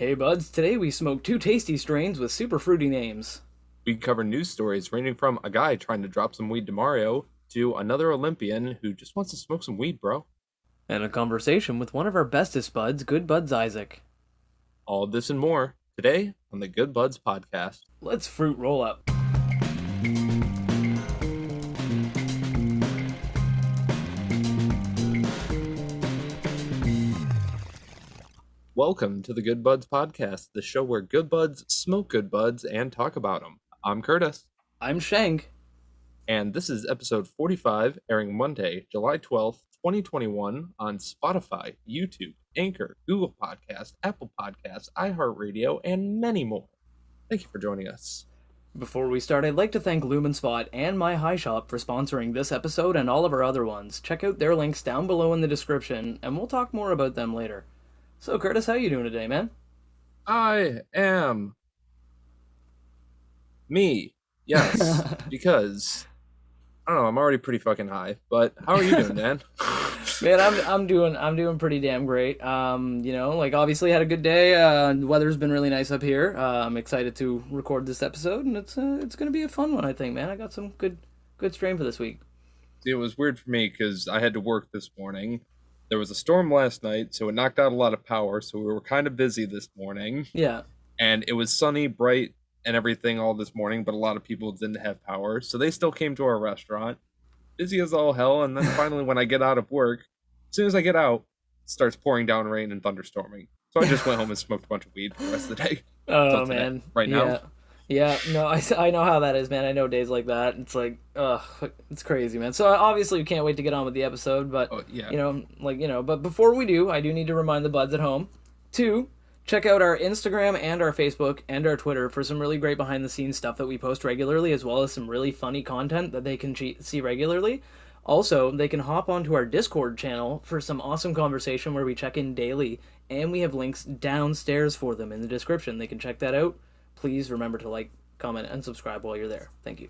Hey buds, today we smoked two tasty strains with super fruity names. We cover news stories ranging from a guy trying to drop some weed to Mario to another Olympian who just wants to smoke some weed, bro. And a conversation with one of our bestest buds, Good Buds Isaac. All this and more, today on the Good Buds Podcast. Let's fruit roll up. Welcome to the Good Buds Podcast, the show where good buds smoke good buds and talk about them. I'm Curtis. I'm Shank. And this is episode 45, airing Monday, July 12th, 2021 on Spotify, YouTube, Anchor, Google Podcasts, Apple Podcasts, iHeartRadio, and many more. Thank you for joining us. Before we start, I'd like to thank Lumen Spot and My High Shop for sponsoring this episode and all of our other ones. Check out their links down below in the description, and we'll talk more about them later. So, Curtis, how you doing today, man? I am me. Yes, because, I don't know, I'm already pretty fucking high, but how are you doing, man? Man, I'm doing pretty damn great. You know, like, obviously had a good day. The weather's been really nice up here. I'm excited to record this episode, and it's going to be a fun one, I think, man. I got some good strain for this week. It was weird for me because I had to work this morning. There was a storm last night, so it knocked out a lot of power, so we were kind of busy this morning. Yeah. And it was sunny, bright, and everything all this morning, but a lot of people didn't have power, so they still came to our restaurant. Busy as all hell, and then finally when I get out of work, as soon as I get out, it starts pouring down rain and thunderstorming. So I just went home and smoked a bunch of weed for the rest of the day. Oh, man. Right now. Yeah, no, I know how that is, man. I know days like that. It's like, ugh, it's crazy, man. So obviously we can't wait to get on with the episode, but, yeah. But before we do, I do need to remind the buds at home to check out our Instagram and our Facebook and our Twitter for some really great behind-the-scenes stuff that we post regularly, as well as some really funny content that they can see regularly. Also, they can hop onto our Discord channel for some awesome conversation where we check in daily, and we have links downstairs for them in the description. They can check that out. Please remember to like, comment, and subscribe while you're there. Thank you.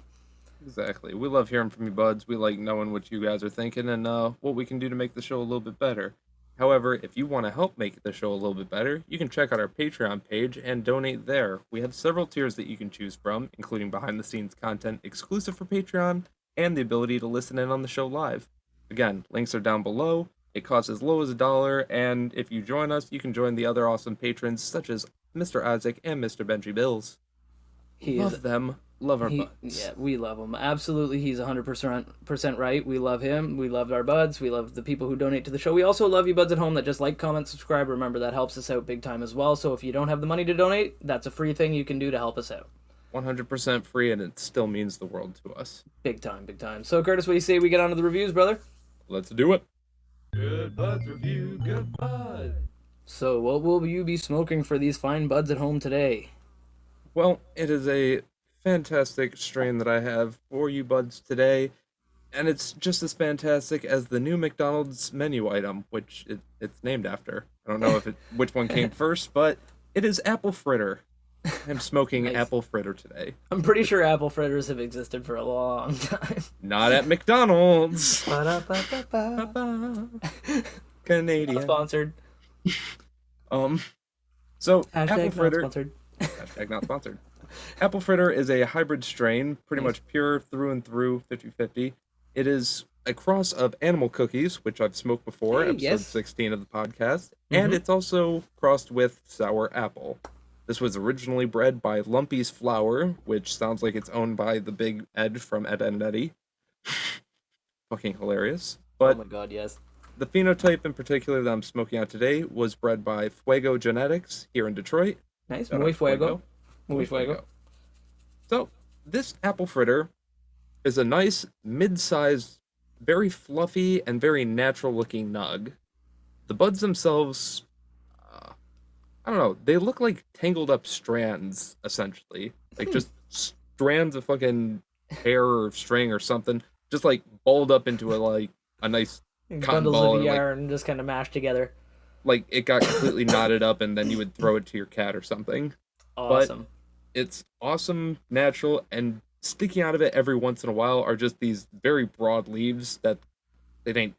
Exactly. We love hearing from you, buds. We like knowing what you guys are thinking and what we can do to make the show a little bit better. However, if you want to help make the show a little bit better, you can check out our Patreon page and donate there. We have several tiers that you can choose from, including behind-the-scenes content exclusive for Patreon and the ability to listen in on the show live. Again, links are down below. It costs as low as $1, and if you join us, you can join the other awesome patrons such as Mr. Isaac and Mr. Benji Bills. Love our buds. Yeah, we love him. Absolutely, he's 100% right. We love him. We love our buds. We love the people who donate to the show. We also love you buds at home that just like, comment, subscribe. Remember, that helps us out big time as well. So if you don't have the money to donate, that's a free thing you can do to help us out. 100% free, and it still means the world to us. Big time, big time. So, Curtis, what do you say we get on to the reviews, brother? Let's do it. Good Buds Review, Good Buds. So, what will you be smoking for these fine buds at home today? Well, it is a fantastic strain that I have for you buds today, and it's just as fantastic as the new McDonald's menu item, which it's named after. I don't know which one came first, but it is apple fritter. I'm smoking nice. Apple fritter today. I'm pretty sure apple fritters have existed for a long time. Not at McDonald's. Canadian. Not sponsored. So hashtag apple fritter. Not sponsored. Hashtag not sponsored. Apple fritter is a hybrid strain, pretty much pure through and through, 50/50. It is a cross of animal cookies, which I've smoked before, episode 16 of the podcast, and it's also crossed with sour apple. This was originally bred by Lumpy's Flower, which sounds like it's owned by the Big Ed from Ed and Eddie. Fucking hilarious. But oh my god, yes. The phenotype in particular that I'm smoking out today was bred by Fuego Genetics here in Detroit. Nice. Muy Fuego. Muy Fuego. So, this apple fritter is a nice, mid-sized, very fluffy, and very natural-looking nug. The buds themselves, I don't know, they look like tangled up strands, essentially. Like just strands of fucking hair or string or something, just like balled up into a nice cotton ball. Bundles of yarn, just kind of mashed together. Like it got completely knotted up and then you would throw it to your cat or something. Awesome. But it's awesome, natural, and sticking out of it every once in a while are just these very broad leaves that they didn't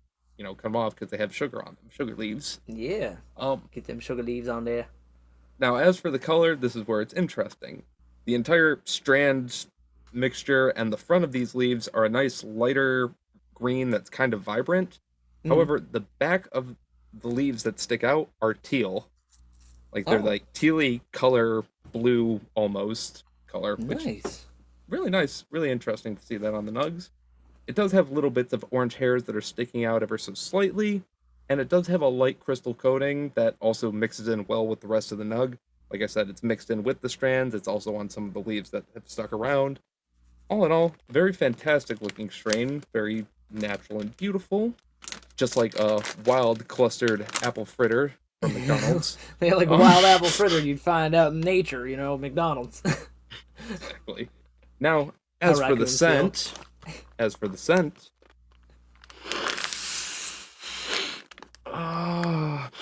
come off because they have sugar on them. Sugar leaves. Yeah. Get them sugar leaves on there. Now, as for the color, this is where it's interesting. The entire strand mixture and the front of these leaves are a nice lighter green that's kind of vibrant. However, the back of the leaves that stick out are teal. Like they're like tealy color, blue almost color. Nice. Which is really nice. Really interesting to see that on the Nugs. It does have little bits of orange hairs that are sticking out ever so slightly. And it does have a light crystal coating that also mixes in well with the rest of the Nug. Like I said, it's mixed in with the strands. It's also on some of the leaves that have stuck around. All in all, very fantastic looking strain. Very natural and beautiful. Just like a wild clustered apple fritter from McDonald's. Yeah, like a wild apple fritter you'd find out in nature, you know, McDonald's. Exactly. Now, as for the scent,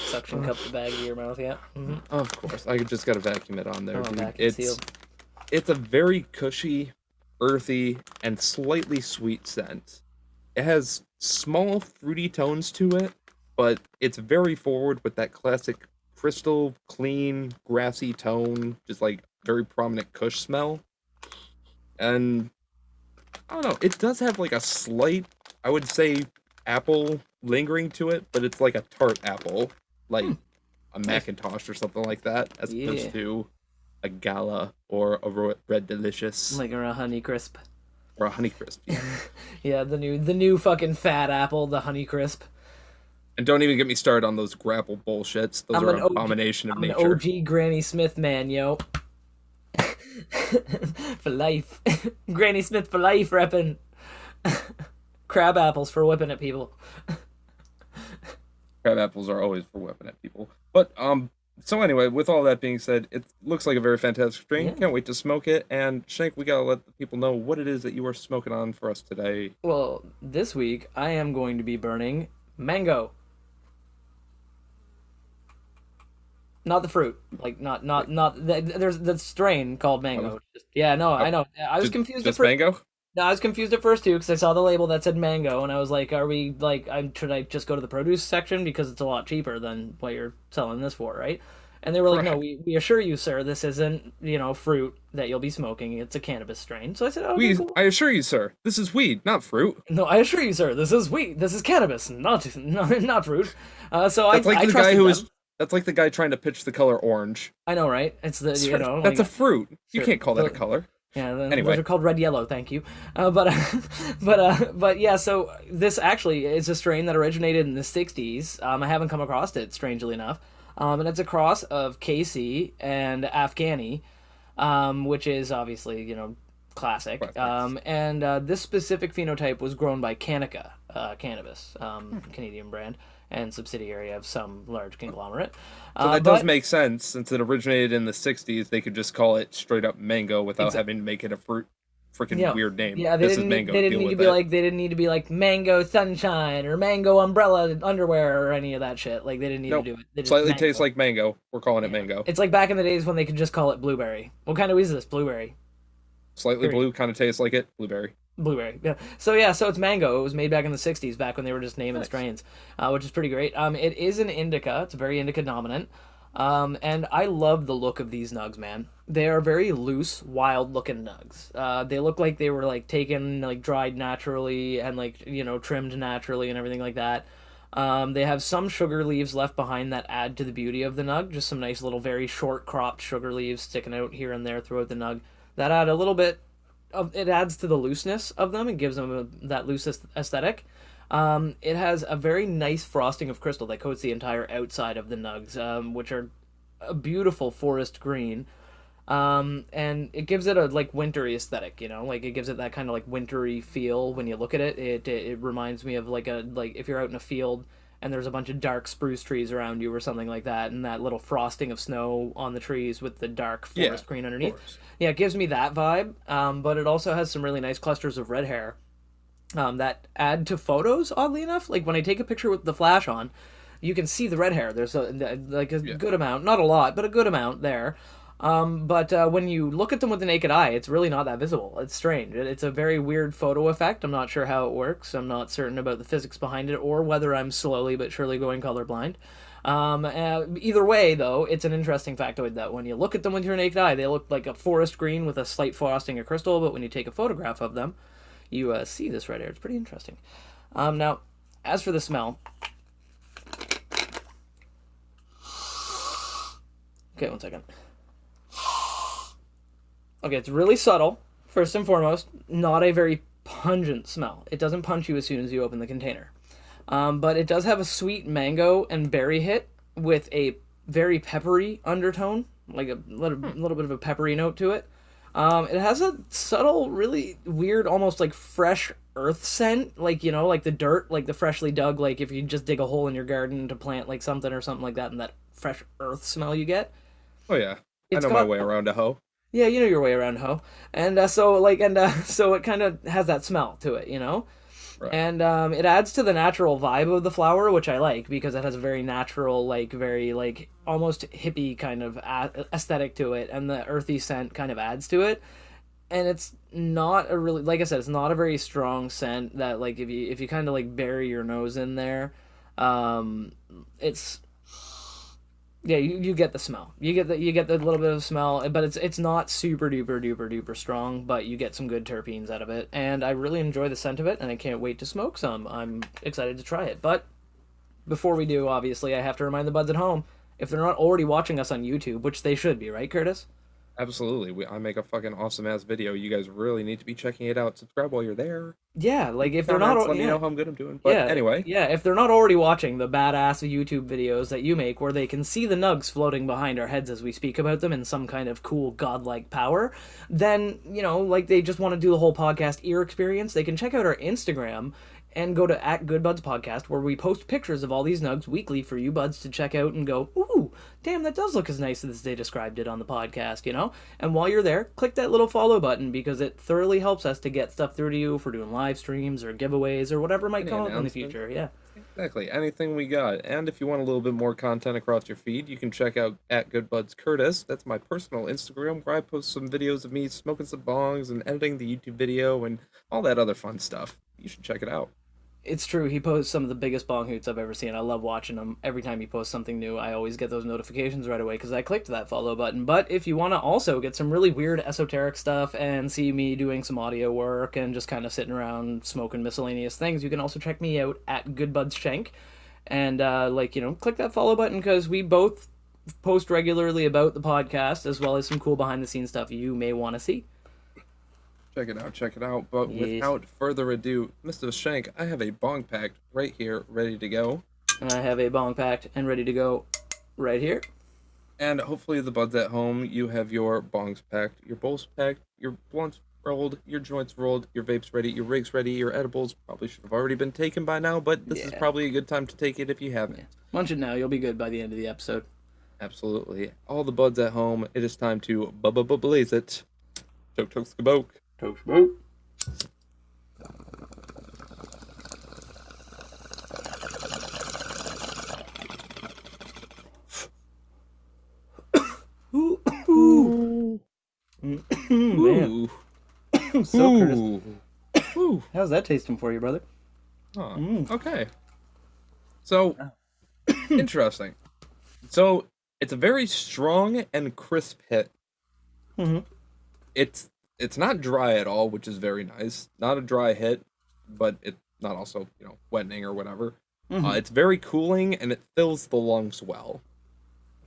suction cup the bag of your mouth, yeah. Of course, I just got to vacuum it on there, dude. It's a very cushy, earthy, and slightly sweet scent. It has small fruity tones to it, but it's very forward with that classic crystal, clean, grassy tone, just like very prominent Kush smell. And I don't know, it does have like a slight, I would say, apple lingering to it, but it's like a tart apple, like a Macintosh or something like that, as opposed to a Gala or a Red Delicious, like, or a Honey Crisp. Or a Honey Crisp, yeah. Yeah, the new fucking fat apple, the Honey Crisp. And don't even get me started on those grapple bullshits. Those are an abomination of nature. I'm an OG Granny Smith man, yo. For life. Granny Smith for life, reppin'. Crab apples for whipping at people. Crab apples are always for whipping at people. But, so anyway, with all that being said, it looks like a very fantastic strain. Yeah. Can't wait to smoke it. And Shank, we gotta let the people know what it is that you are smoking on for us today. Well, this week I am going to be burning mango. Not the fruit, like there's the strain called mango. Yeah, no, I know. I was confused. Just mango? No, I was confused at first too because I saw the label that said mango, and I was like, "Are we like? Should I just go to the produce section because it's a lot cheaper than what you're selling this for, right?" And they were like, "No, we assure you, sir, this isn't, you know, fruit that you'll be smoking. It's a cannabis strain." So I said, "Oh, okay, cool. I assure you, sir, this is weed, not fruit." No, I assure you, sir, this is weed. This is cannabis, not fruit. So that's like the guy who was. That's like the guy trying to pitch the color orange. I know, right? It's the, you know, that's like, a fruit. You can't call that a color. Yeah, anyway. Those are called red yellow, thank you. But yeah, so this actually is a strain that originated in the 60s. I haven't come across it, strangely enough. And it's a cross of Casey and Afghani, which is obviously, you know, classic. Right, nice. And this specific phenotype was grown by Canica Cannabis, Canadian brand and subsidiary of some large conglomerate. So that does make sense. Since it originated in the 60s, they could just call it straight up mango without having to make it a fruit freaking weird name. Yeah, they didn't need to be like mango sunshine or mango umbrella underwear or any of that shit. Like, they didn't need to do it. They just slightly tastes like mango. We're calling it mango. It's like back in the days when they could just call it blueberry. What kind of is this? Blueberry. Slightly blue, kind of tastes like it. Blueberry. Blueberry, yeah. So yeah, so it's mango. It was made back in the 60s, back when they were just naming strains, which is pretty great. It is an indica. It's a very indica dominant. And I love the look of these Nugs, man. They are very loose, wild-looking Nugs. They look like they were, like, taken, like, dried naturally and, like, you know, trimmed naturally and everything like that. They have some sugar leaves left behind that add to the beauty of the Nug. Just some nice little, very short-cropped sugar leaves sticking out here and there throughout the Nug. That add a little bit... It adds to the looseness of them and gives them that loose aesthetic. It has a very nice frosting of crystal that coats the entire outside of the Nugs, which are a beautiful forest green. And it gives it a, like, wintry aesthetic, you know? Like, it gives it that kind of, like, wintry feel when you look at it. It reminds me of, like, if you're out in a field and there's a bunch of dark spruce trees around you or something like that, and that little frosting of snow on the trees with the dark forest green underneath. Yeah, it gives me that vibe, but it also has some really nice clusters of red hair that add to photos, oddly enough. Like, when I take a picture with the flash on, you can see the red hair. There's, a good amount, not a lot, but a good amount there. But when you look at them with the naked eye, it's really not that visible. It's strange. It's a very weird photo effect. I'm not sure how it works. I'm not certain about the physics behind it or whether I'm slowly but surely going colorblind. Either way, though, it's an interesting factoid that when you look at them with your naked eye, they look like a forest green with a slight frosting of crystal, but when you take a photograph of them, you see this right here. It's pretty interesting. Now, as for the smell... Okay, one second. Okay, it's really subtle, first and foremost. Not a very pungent smell. It doesn't punch you as soon as you open the container. But it does have a sweet mango and berry hit with a very peppery undertone, like a little bit of a peppery note to it. It has a subtle, really weird, almost like fresh earth scent, like, you know, like the dirt, like the freshly dug, like if you just dig a hole in your garden to plant like something or something like that, and that fresh earth smell you get. Oh yeah, I know my way around a hoe. Yeah, you know your way around hoe, and so it kind of has that smell to it, you know. Right. And it adds to the natural vibe of the flower, which I like, because it has a very natural, like, very, like, almost hippie kind of aesthetic to it, and the earthy scent kind of adds to it. And it's not a really, like I said, it's not a very strong scent that, like, if you kind of, like, bury your nose in there, it's... Yeah, you get the smell. You get the little bit of smell, but it's not super duper strong, but you get some good terpenes out of it, and I really enjoy the scent of it, and I can't wait to smoke some. I'm excited to try it, but before we do, obviously, I have to remind the buds at home, if they're not already watching us on YouTube, which they should be, right, Curtis? Absolutely. I make a fucking awesome-ass video. You guys really need to be checking it out. Subscribe while you're there. Yeah, like if they're not... Let me know how good I'm doing. But yeah, anyway. Yeah, if they're not already watching the badass YouTube videos that you make where they can see the nugs floating behind our heads as we speak about them in some kind of cool godlike power, then, you know, like they just want to do the whole podcast ear experience, they can check out our Instagram and go to @GoodBudsPodcast, where we post pictures of all these nugs weekly for you buds to check out and go, ooh, damn, that does look as nice as they described it on the podcast, you know? And while you're there, click that little follow button, because it thoroughly helps us to get stuff through to you for doing live streams or giveaways or whatever might come up in the future, yeah. Exactly, anything we got. And if you want a little bit more content across your feed, you can check out @GoodBudsCurtis. That's my personal Instagram, where I post some videos of me smoking some bongs and editing the YouTube video and all that other fun stuff. You should check it out. It's true. He posts some of the biggest bong hoots I've ever seen. I love watching them. Every time he posts something new, I always get those notifications right away because I clicked that follow button. But if you want to also get some really weird esoteric stuff and see me doing some audio work and just kind of sitting around smoking miscellaneous things, you can also check me out @GoodBudsShank. And, like, you know, click that follow button because we both post regularly about the podcast as well as some cool behind-the-scenes stuff you may want to see. Check it out. But yes. Without further ado, Mr. Shank, I have a bong packed right here, ready to go. And I have a bong packed and ready to go right here. And hopefully the buds at home, you have your bongs packed, your bowls packed, your blunts rolled, your joints rolled, your vapes ready, your rigs ready, your edibles probably should have already been taken by now, but this is probably a good time to take it if you haven't. Yeah. Munch it now, you'll be good by the end of the episode. Absolutely. All the buds at home, it is time to blaze it. Choke, skaboke. Toast boat. Man. So Curtis. How's that tasting for you, brother? Okay. So interesting. So it's a very strong and crisp hit. Mm-hmm. It's not dry at all, which is very nice. Not a dry hit, but it's not also, you know, wetting or whatever. Mm-hmm. It's very cooling, and it fills the lungs well,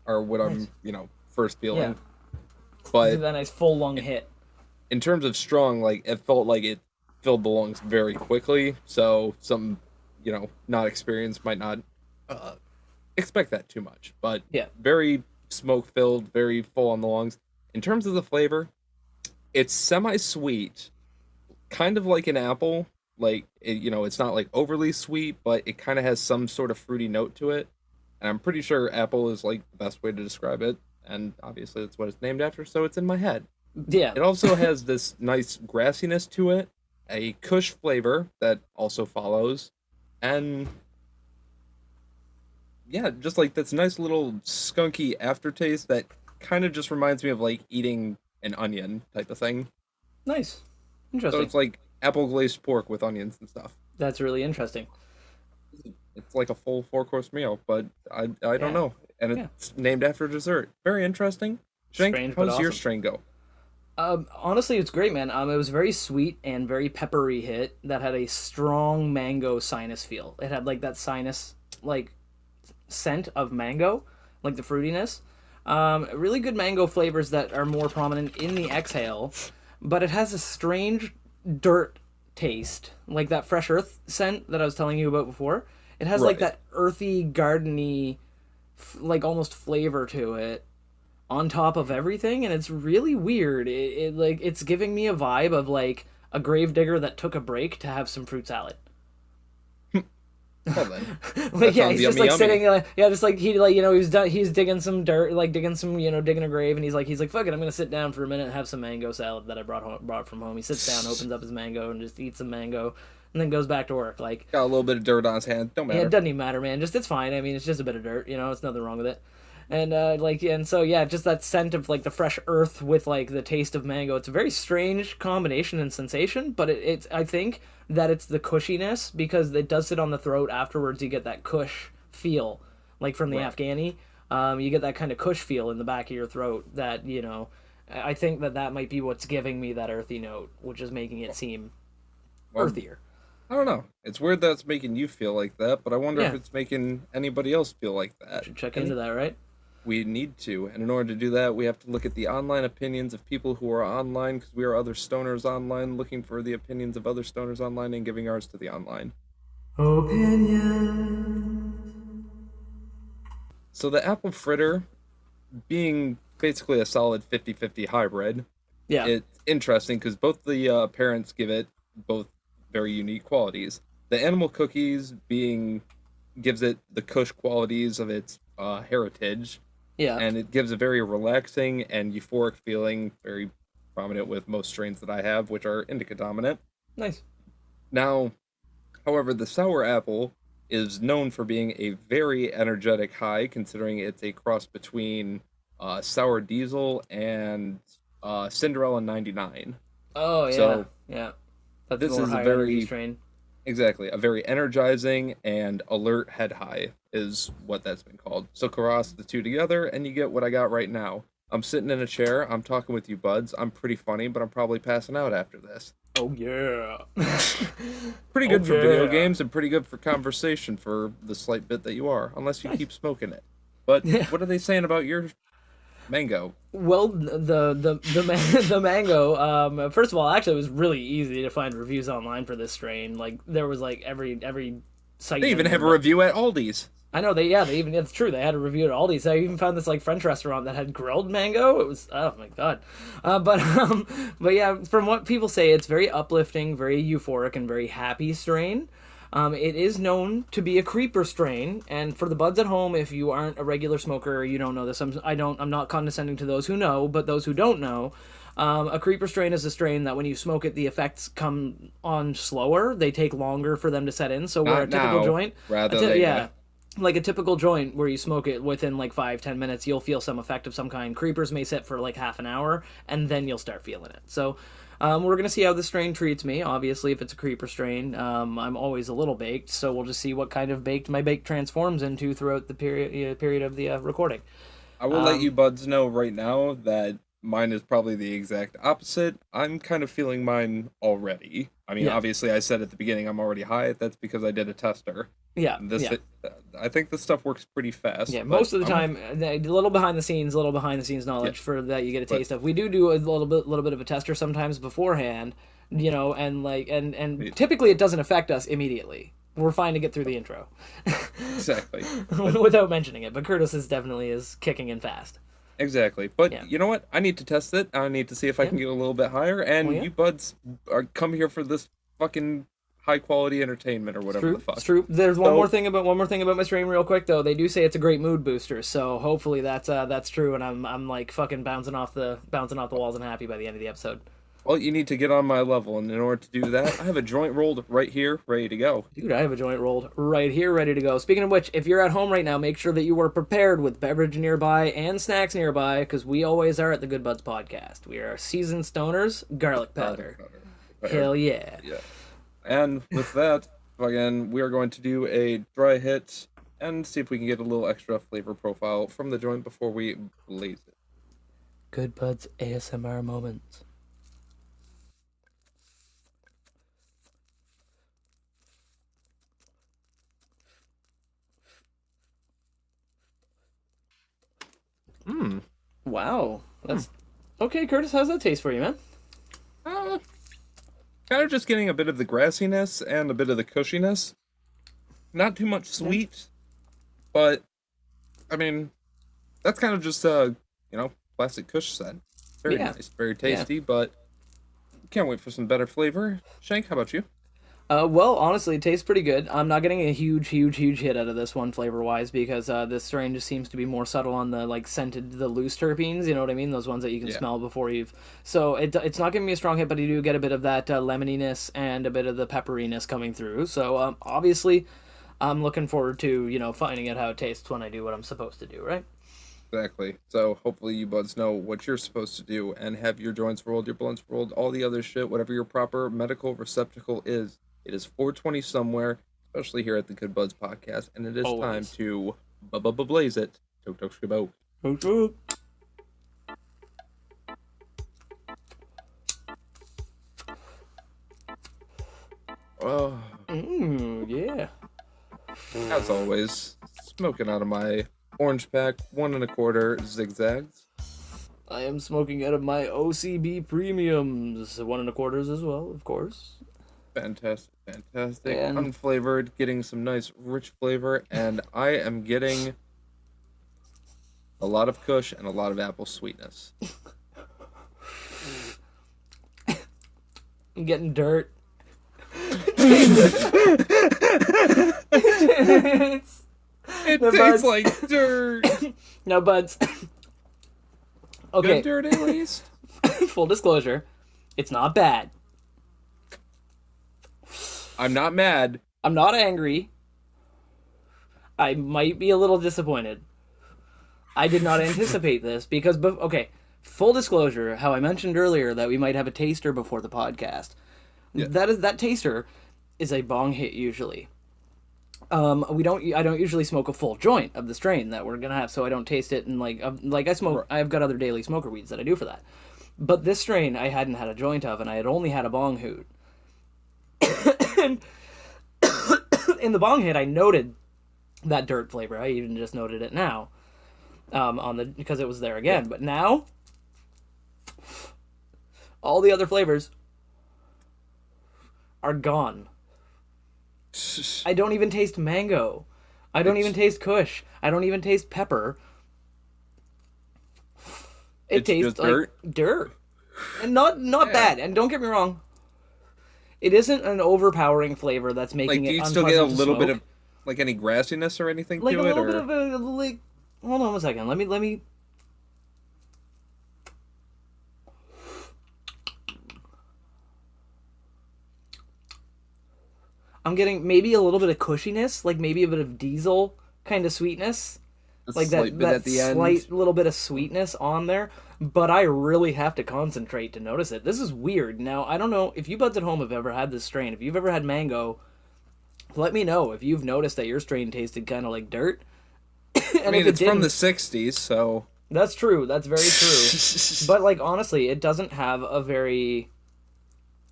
or what I'm, you know, first feeling. Yeah. But that nice full lung hit. In terms of strong, like it felt like it filled the lungs very quickly. So some, you know, not experienced might not expect that too much. But yeah, very smoke filled, very full on the lungs. In terms of the flavor. It's semi-sweet, kind of like an apple. Like, it, you know, it's not like overly sweet, but it kind of has some sort of fruity note to it. And I'm pretty sure apple is like the best way to describe it. And obviously that's what it's named after, so it's in my head. Yeah. It also has this nice grassiness to it, a kush flavor that also follows. And yeah, just like this nice little skunky aftertaste that kind of just reminds me of like eating an onion type of thing. Nice. Interesting. So it's like apple glazed pork with onions and stuff. That's really interesting. It's like a full four-course meal, but I don't know. And it's named after dessert. Very interesting. Strange, how's your strain go? Honestly, it's great, man. It was very sweet and very peppery hit that had a strong mango sinus feel. It had like that sinus scent of mango, like the fruitiness. Really good mango flavors that are more prominent in the exhale, but it has a strange dirt taste, like that fresh earth scent that I was telling you about before. It has like that earthy, gardeny, like almost flavor to it. On top of everything, and it's really weird. It like it's giving me a vibe of like a gravedigger that took a break to have some fruit salad. Well, then. Like yeah, he's just like yummy. Sitting like, yeah, just like he like, you know, he's digging some dirt, like digging some, you know, digging a grave, and he's like fuck it, I'm gonna sit down for a minute and have some mango salad that I brought from home. He sits down, opens up his mango, and just eats some mango, and then goes back to work. Like got a little bit of dirt on his hand. Don't matter. Yeah, it doesn't even matter, man. Just it's fine. I mean, it's just a bit of dirt. You know, it's nothing wrong with it. And just that scent of like the fresh earth with like the taste of mango. It's a very strange combination and sensation, but it's I think that it's the cushiness, because it does sit on the throat afterwards. You get that cush feel, like from the Afghani. You get that kind of cush feel in the back of your throat. That, you know, I think that might be what's giving me that earthy note, which is making it seem earthier. I don't know. It's weird that it's making you feel like that, but I wonder if it's making anybody else feel like that. You should check into that, right? We need to, and in order to do that, we have to look at the online opinions of people who are online, because we are other stoners online, looking for the opinions of other stoners online and giving ours to the online. Opinion. So the apple fritter, being basically a solid 50-50 hybrid, it's interesting because both the parents give it both very unique qualities. The animal cookies gives it the cush qualities of its heritage. Yeah. And it gives a very relaxing and euphoric feeling, very prominent with most strains that I have, which are indica dominant. Nice. Now, however, the sour apple is known for being a very energetic high, considering it's a cross between sour diesel and Cinderella 99. Oh, yeah. So, yeah. That's this is a very strain. Exactly. A very energizing and alert head high is what that's been called. So cross the two together and you get what I got right now. I'm sitting in a chair. I'm talking with you, buds. I'm pretty funny, but I'm probably passing out after this. Oh, yeah. Pretty good for video games and pretty good for conversation for the slight bit that you are, unless you keep smoking it. But what are they saying about your mango? Well, the mango, first of all, actually it was really easy to find reviews online for this strain. Like there was like every site. They even have a review at Aldi's. I know they it's true, they had a review at Aldi's. I even found this like French restaurant that had grilled mango. It was, oh my god. But yeah, from what people say, it's very uplifting, very euphoric, and very happy strain. It is known to be a creeper strain, and for the buds at home, if you aren't a regular smoker, you don't know this. I'm not condescending to those who know, but those who don't know, a creeper strain is a strain that when you smoke it, the effects come on slower. They take longer for them to set in. So where like a typical joint where you smoke it within like 5-10 minutes, you'll feel some effect of some kind. Creepers may sit for like half an hour, and then you'll start feeling it. So. We're going to see how the strain treats me. Obviously, if it's a creeper strain, I'm always a little baked, so we'll just see what kind of baked my bake transforms into throughout the period of the recording. I will let you buds know right now that mine is probably the exact opposite. I'm kind of feeling mine already. I mean, obviously, I said at the beginning I'm already high. That's because I did a tester. Yeah. I think this stuff works pretty fast. Yeah, most of the time, a little behind the scenes knowledge for that you get a taste of. We do a little bit of a tester sometimes beforehand, you know, and typically it doesn't affect us immediately. We're fine to get through the intro. Exactly. Without mentioning it, but Curtis is definitely kicking in fast. Exactly. But you know what? I need to test it. I need to see if I can get a little bit higher, and you buds are come here for this fucking high quality entertainment or whatever the fuck. It's true. There's one more thing about my strain real quick though. They do say it's a great mood booster, so hopefully that's true, and I'm like fucking bouncing off the walls and happy by the end of the episode. Well, you need to get on my level, and in order to do that, I have a joint rolled right here, ready to go. Dude, I have a joint rolled right here, ready to go. Speaking of which, if you're at home right now, make sure that you are prepared with beverage nearby and snacks nearby, because we always are at the Good Buds Podcast. We are seasoned stoners, garlic powder. Hell yeah. And with that, Again, we are going to do a dry hit and see if we can get a little extra flavor profile from the joint before we blaze it. Good Buds ASMR moments. Wow. That's okay, Curtis, how's that taste for you, man? Kind of just getting a bit of the grassiness and a bit of the cushiness. Not too much sweet, but I mean, that's kind of just you know, classic Kush scent. Very nice, very tasty, but can't wait for some better flavor. Shank, how about you? Well, honestly, it tastes pretty good. I'm not getting a huge hit out of this one flavor-wise because this strain just seems to be more subtle on the like scented, the loose terpenes. You know what I mean? Those ones that you can smell before you've. So it's not giving me a strong hit, but you do get a bit of that lemoniness and a bit of the pepperiness coming through. So obviously, I'm looking forward to finding out how it tastes when I do what I'm supposed to do, right? Exactly. So hopefully you buds know what you're supposed to do and have your joints rolled, your blunts rolled, all the other shit, whatever your proper medical receptacle is. It is 420 somewhere, especially here at the Good Buds podcast, and it is time to blaze it. Toke. Oh. Yeah. As always, smoking out of my orange pack, 1 1/4 zigzags. I am smoking out of my OCB premiums, 1 1/4s as well, of course. Fantastic, fantastic. And unflavored, getting some nice rich flavor, and I am getting a lot of Kush and a lot of apple sweetness. I'm getting dirt. It tastes like dirt. No buds. Okay. Good dirt, at least. Full disclosure, it's not bad. I'm not mad. I'm not angry. I might be a little disappointed. I did not anticipate this because, okay, full disclosure, how I mentioned earlier that we might have a taster before the podcast. Yeah. That taster is a bong hit usually. I don't usually smoke a full joint of the strain that we're gonna have, so I don't taste it. And I've got other daily smoker weeds that I do for that. But this strain, I hadn't had a joint of, and I had only had a bong hoot. In the bong hit, I noted that dirt flavor. I even just noted it now, because it was there again. But now, all the other flavors are gone. I don't even taste mango. I don't even taste Kush. I don't even taste pepper. It tastes like dirt, and not bad. And don't get me wrong. It isn't an overpowering flavor that's making it unpleasant to smoke. Do you still get a little bit of, any grassiness or anything to it? Hold on a second. Let me... I'm getting maybe a little bit of cushiness, maybe a bit of diesel kind of sweetness. Little bit of sweetness on there, but I really have to concentrate to notice it. This is weird. Now, I don't know if you buds at home have ever had this strain. If you've ever had mango, let me know if you've noticed that your strain tasted kind of like dirt. I mean, it's from the 60s, so... That's true. That's very true. But, honestly, it doesn't have a very...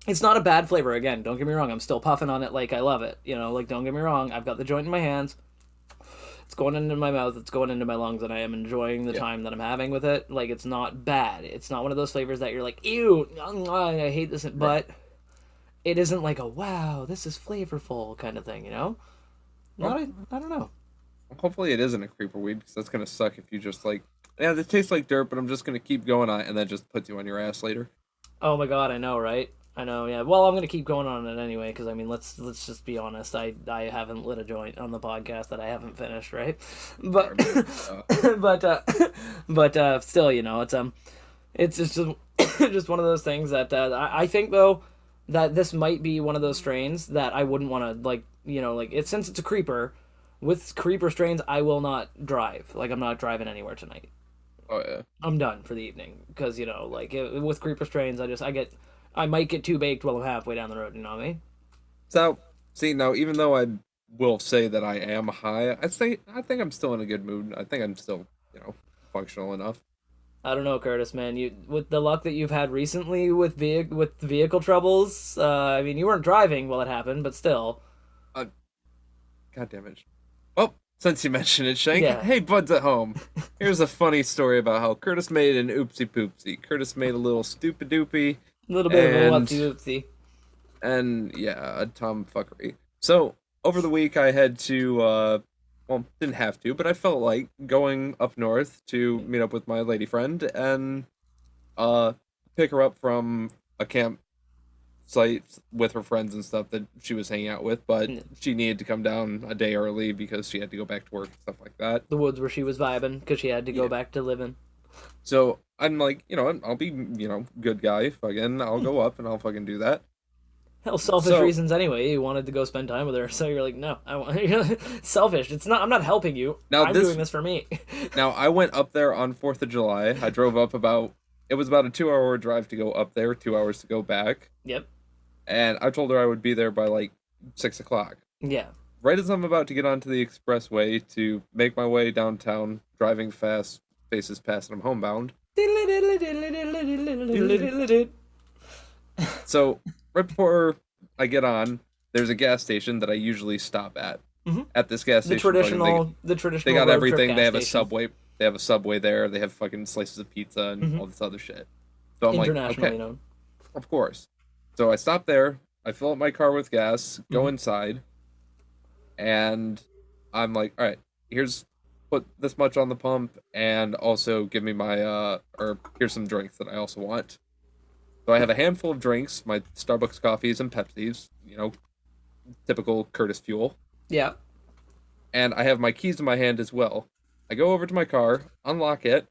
It's not a bad flavor. Again, don't get me wrong. I'm still puffing on it I love it. Don't get me wrong. I've got the joint in my hands. It's going into my mouth, it's going into my lungs, and I am enjoying the time that I'm having with it. It's not bad. It's not one of those flavors that you're ew, I hate this, but it isn't a, wow, this is flavorful kind of thing, I don't know. Hopefully it isn't a creeper weed, because that's going to suck if you just it tastes like dirt, but I'm just going to keep going on it, and that just puts you on your ass later. Oh my god, I know, right? I know, yeah. Well, I'm going to keep going on it anyway, because, let's just be honest. I haven't lit a joint on the podcast that I haven't finished, right? But, still, it's just one of those things that, I think, though, that this might be one of those strains that I wouldn't want to, since it's a creeper, with creeper strains, I will not drive. I'm not driving anywhere tonight. Oh, yeah. I'm done for the evening, because, with creeper strains, I might get too baked while I'm halfway down the road, you know what I mean? So, See, now, even though I will say that I am high, I think I'm still in a good mood. I think I'm still, you know, functional enough. I don't know, Curtis, man. You, with the luck that you've had recently with vehicle troubles, I mean, you weren't driving while it happened, but still. God damn it. Well, since you mentioned it, Shank, yeah. Hey, Bud's at home. Here's a funny story about how Curtis made an oopsie poopsie. Curtis made a little stupid doopy. A little bit of a whoopsie oopsie. And, yeah, a tomfuckery. So, over the week, I had to, well, didn't have to, but I felt like going up north to meet up with my lady friend and pick her up from a camp site with her friends and stuff that she was hanging out with, but she needed to come down a day early because she had to go back to work and stuff like that. The woods where she was vibing because she had to go back to living. So I'm like, you know, I'll be, you know, good guy, fucking, I'll go up and I'll fucking do that. Hell, selfish reasons anyway. You wanted to go spend time with her, so you're like, no, I want selfish. It's not. I'm not helping you. Now I'm doing this for me. Now I went up there on 4th of July. I drove up about a 2-hour drive to go up there, 2 hours to go back. Yep. And I told her I would be there by like 6 o'clock. Yeah. Right as I'm about to get onto the expressway to make my way downtown, driving fast, faces past, and I'm homebound. So. Right before I get on, there's a gas station that I usually stop at. Mm-hmm. At this gas station, the traditional. They got everything. They have a Subway. They have a Subway there. They have fucking slices of pizza and all this other shit. So I'm internationally like, okay, known. Of course. So I stop there. I fill up my car with gas. Go inside, and I'm like, all right, here's put this much on the pump, and also give me my or here's some drinks that I also want. So I have a handful of drinks, my Starbucks coffees and Pepsis, you know, typical Curtis fuel. Yeah. And I have my keys in my hand as well. I go over to my car, unlock it.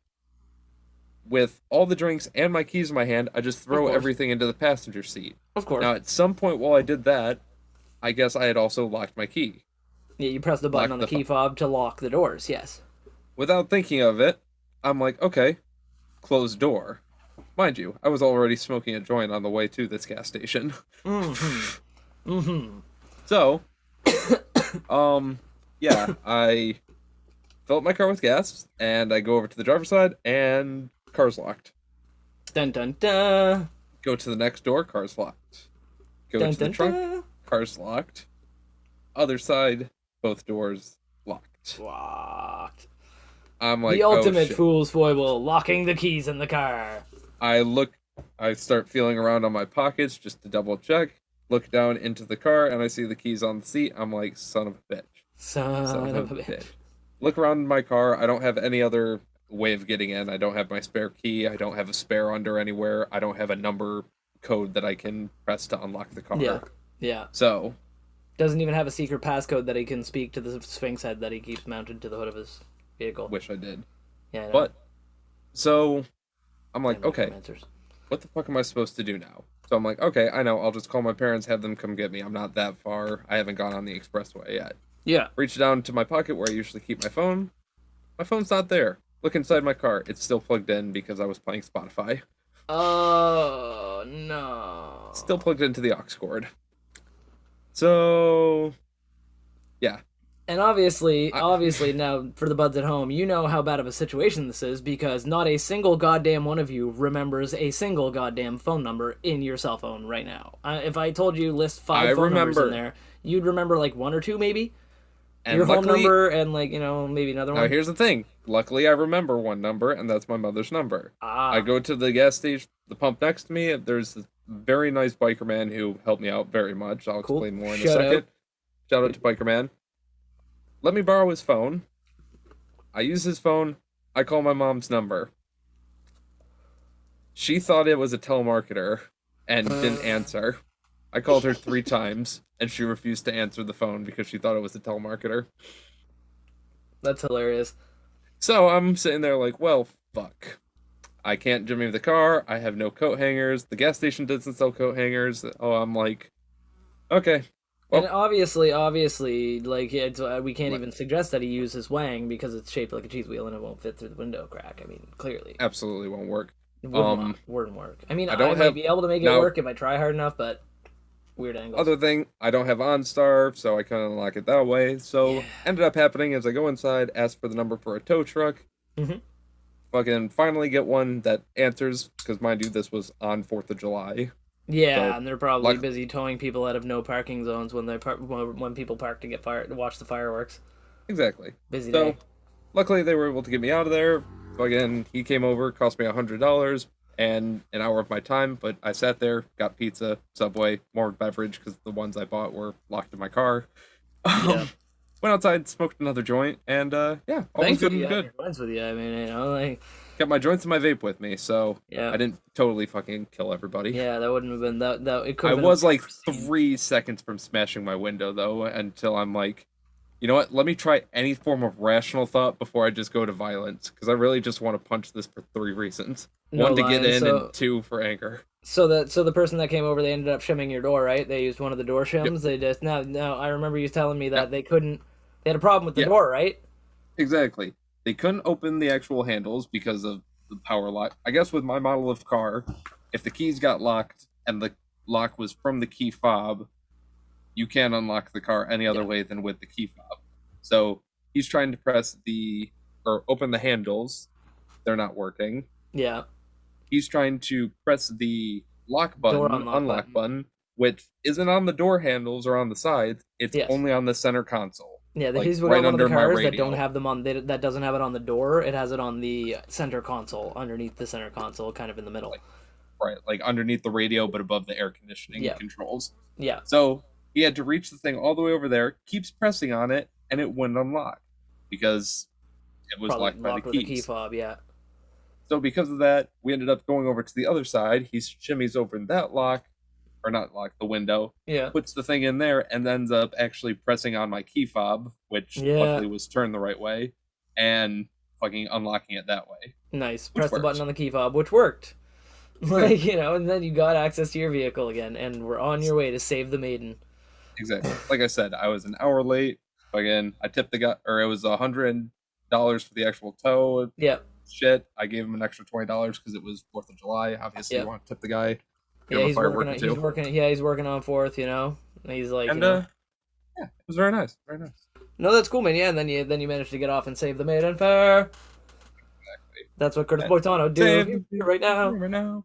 With all the drinks and my keys in my hand, I just throw everything into the passenger seat. Of course. Now, at some point while I did that, I guess I had also locked my key. Yeah, you press the button on the key fob to lock the doors, yes. Without thinking of it, I'm like, okay, close door. Mind you, I was already smoking a joint on the way to this gas station. Mm-hmm. Mm-hmm. So, yeah, I fill up my car with gas, and I go over to the driver's side, and car's locked. Dun dun dun. Go to the next door, car's locked. Go dun, to dun, the trunk, dun. Car's locked. Other side, both doors locked. Locked. I'm like, the ultimate fool's foible, locking the keys in the car. I start feeling around on my pockets just to double check, look down into the car, and I see the keys on the seat. I'm like, son of a bitch. Son of a bitch. Look around my car. I don't have any other way of getting in. I don't have my spare key. I don't have a spare under anywhere. I don't have a number code that I can press to unlock the car. Yeah. Yeah. So. Doesn't even have a secret passcode that he can speak to the Sphinx head that he keeps mounted to the hood of his vehicle. Wish I did. Yeah. I but, so. I'm like, okay, what the fuck am I supposed to do now? So I'm like, okay, I know. I'll just call my parents, have them come get me. I'm not that far. I haven't gone on the expressway yet. Yeah. Reach down to my pocket where I usually keep my phone. My phone's not there. Look inside my car. It's still plugged in because I was playing Spotify. Oh, no. Still plugged into the aux cord. So, yeah. And obviously now, for the buds at home, you know how bad of a situation this is because not a single goddamn one of you remembers a single goddamn phone number in your cell phone right now. If I told you list 5 phone numbers in there, you'd remember like 1 or 2 maybe? And your home number and like, you know, maybe another one. Now here's the thing. Luckily I remember one number and that's my mother's number. Ah. I go to the gas station, the pump next to me. There's this very nice biker man who helped me out very much. I'll explain more in a second. Shout out to biker man. Let me borrow his phone. I use his phone. I call my mom's number. She thought it was a telemarketer and didn't answer. I called her 3 times, and she refused to answer the phone because she thought it was a telemarketer. That's hilarious. So I'm sitting there like, well, fuck. I can't jimmy the car. I have no coat hangers. The gas station doesn't sell coat hangers. Oh, I'm like, okay. Well, and obviously, like, it's, we can't even suggest that he uses Wang because it's shaped like a cheese wheel and it won't fit through the window crack. I mean, clearly. Absolutely won't work. It wouldn't work. I mean, I might be able to make it work if I try hard enough, but weird angles. Other thing, I don't have OnStar, so I couldn't unlock it that way. So ended up happening is I go inside, ask for the number for a tow truck, fucking finally get one that answers, because mind you, this was on 4th of July. Yeah, so, and they're probably busy towing people out of no parking zones when they when people park to get to watch the fireworks. Exactly. Busy day. Luckily, they were able to get me out of there. Again, he came over, cost me $100 and an hour of my time, but I sat there, got pizza, Subway, more beverage, because the ones I bought were locked in my car. Went outside, smoked another joint, and yeah, all good and good. Friends with you, I mean, you know, like... Got my joints and my vape with me, so I didn't totally fucking kill everybody. Yeah, that wouldn't have been... that. It could. I was like 3 seconds from smashing my window, though, until I'm like... You know what? Let me try any form of rational thought before I just go to violence, because I really just want to punch this for 3 reasons. No One, to get in, and 2, for anger. So the person that came over, they ended up shimming your door, right? They used one of the door shims? Yep. They just... No, I remember you telling me that they couldn't... They had a problem with the door, right? Exactly. They couldn't open the actual handles because of the power lock. I guess with my model of car, if the keys got locked and the lock was from the key fob... You can't unlock the car any other way than with the key fob. So he's trying to press the, or open the handles. They're not working. Yeah. He's trying to press the lock button, unlock button, which isn't on the door handles or on the sides. It's only on the center console. Yeah, like, he's right under my radio. One of the cars that don't have them on, that doesn't have it on the door. It has it on the center console, underneath the center console, kind of in the middle. Like underneath the radio, but above the air conditioning controls. Yeah. So... He had to reach the thing all the way over there, keeps pressing on it, and it wouldn't unlock because it was locked by the keys. The key fob, So because of that, we ended up going over to the other side. He shimmies over that lock, or not lock, the window, puts the thing in there, and ends up actually pressing on my key fob, which luckily was turned the right way, and fucking unlocking it that way. Nice. Press the button on the key fob, which worked. Like, you know, and then you got access to your vehicle again, and we're on your way to save the maiden. Exactly. Like I said, I was an hour late. Again, I tipped the guy, or it was $100 for the actual tow. Yeah. Shit, I gave him an extra $20 because it was 4th of July. Obviously, you want to tip the guy. Yeah, he's working on 4th. You know, and he's like, yeah, it was very nice, very nice. No, that's cool, man. Yeah, and then you managed to get off and save the maiden fair. Exactly. That's what Curtis Boitano do right now. Right now.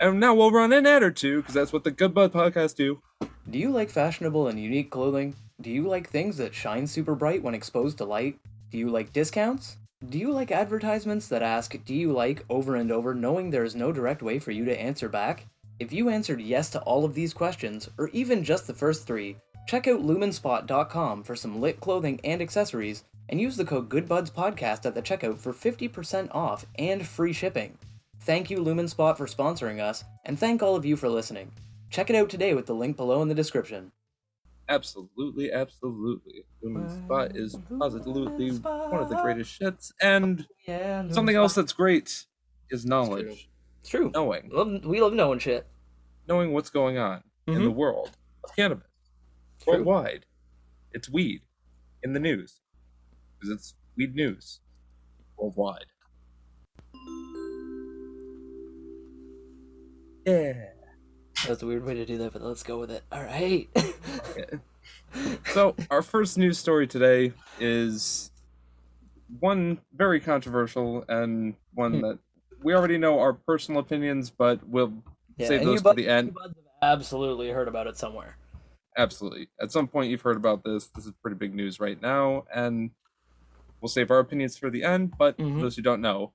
And now we'll run an ad or two because that's what the Good Bud Podcast do. Do you like fashionable and unique clothing? Do you like things that shine super bright when exposed to light? Do you like discounts? Do you like advertisements that ask, do you like, over and over, knowing there is no direct way for you to answer back? If you answered yes to all of these questions, or even just the first 3, check out lumenspot.com for some lit clothing and accessories, and use the code GoodBudsPodcast at the checkout for 50% off and free shipping. Thank you, Lumen Spot, for sponsoring us, and thank all of you for listening. Check it out today with the link below in the description. Absolutely, absolutely. Lumen Spot is absolutely one of the greatest shits. And something else that's great is knowledge. It's true. Knowing. We love knowing shit. Knowing what's going on in the world of cannabis. Worldwide. It's weed. In the news. Because it's weed news. Worldwide. Yeah. That's a weird way to do that, but let's go with it. All right. So our first news story today is one very controversial and one that we already know our personal opinions, but we'll save those to the end. You absolutely heard about it somewhere. Absolutely. At some point you've heard about this. This is pretty big news right now, and we'll save our opinions for the end, but for those who don't know,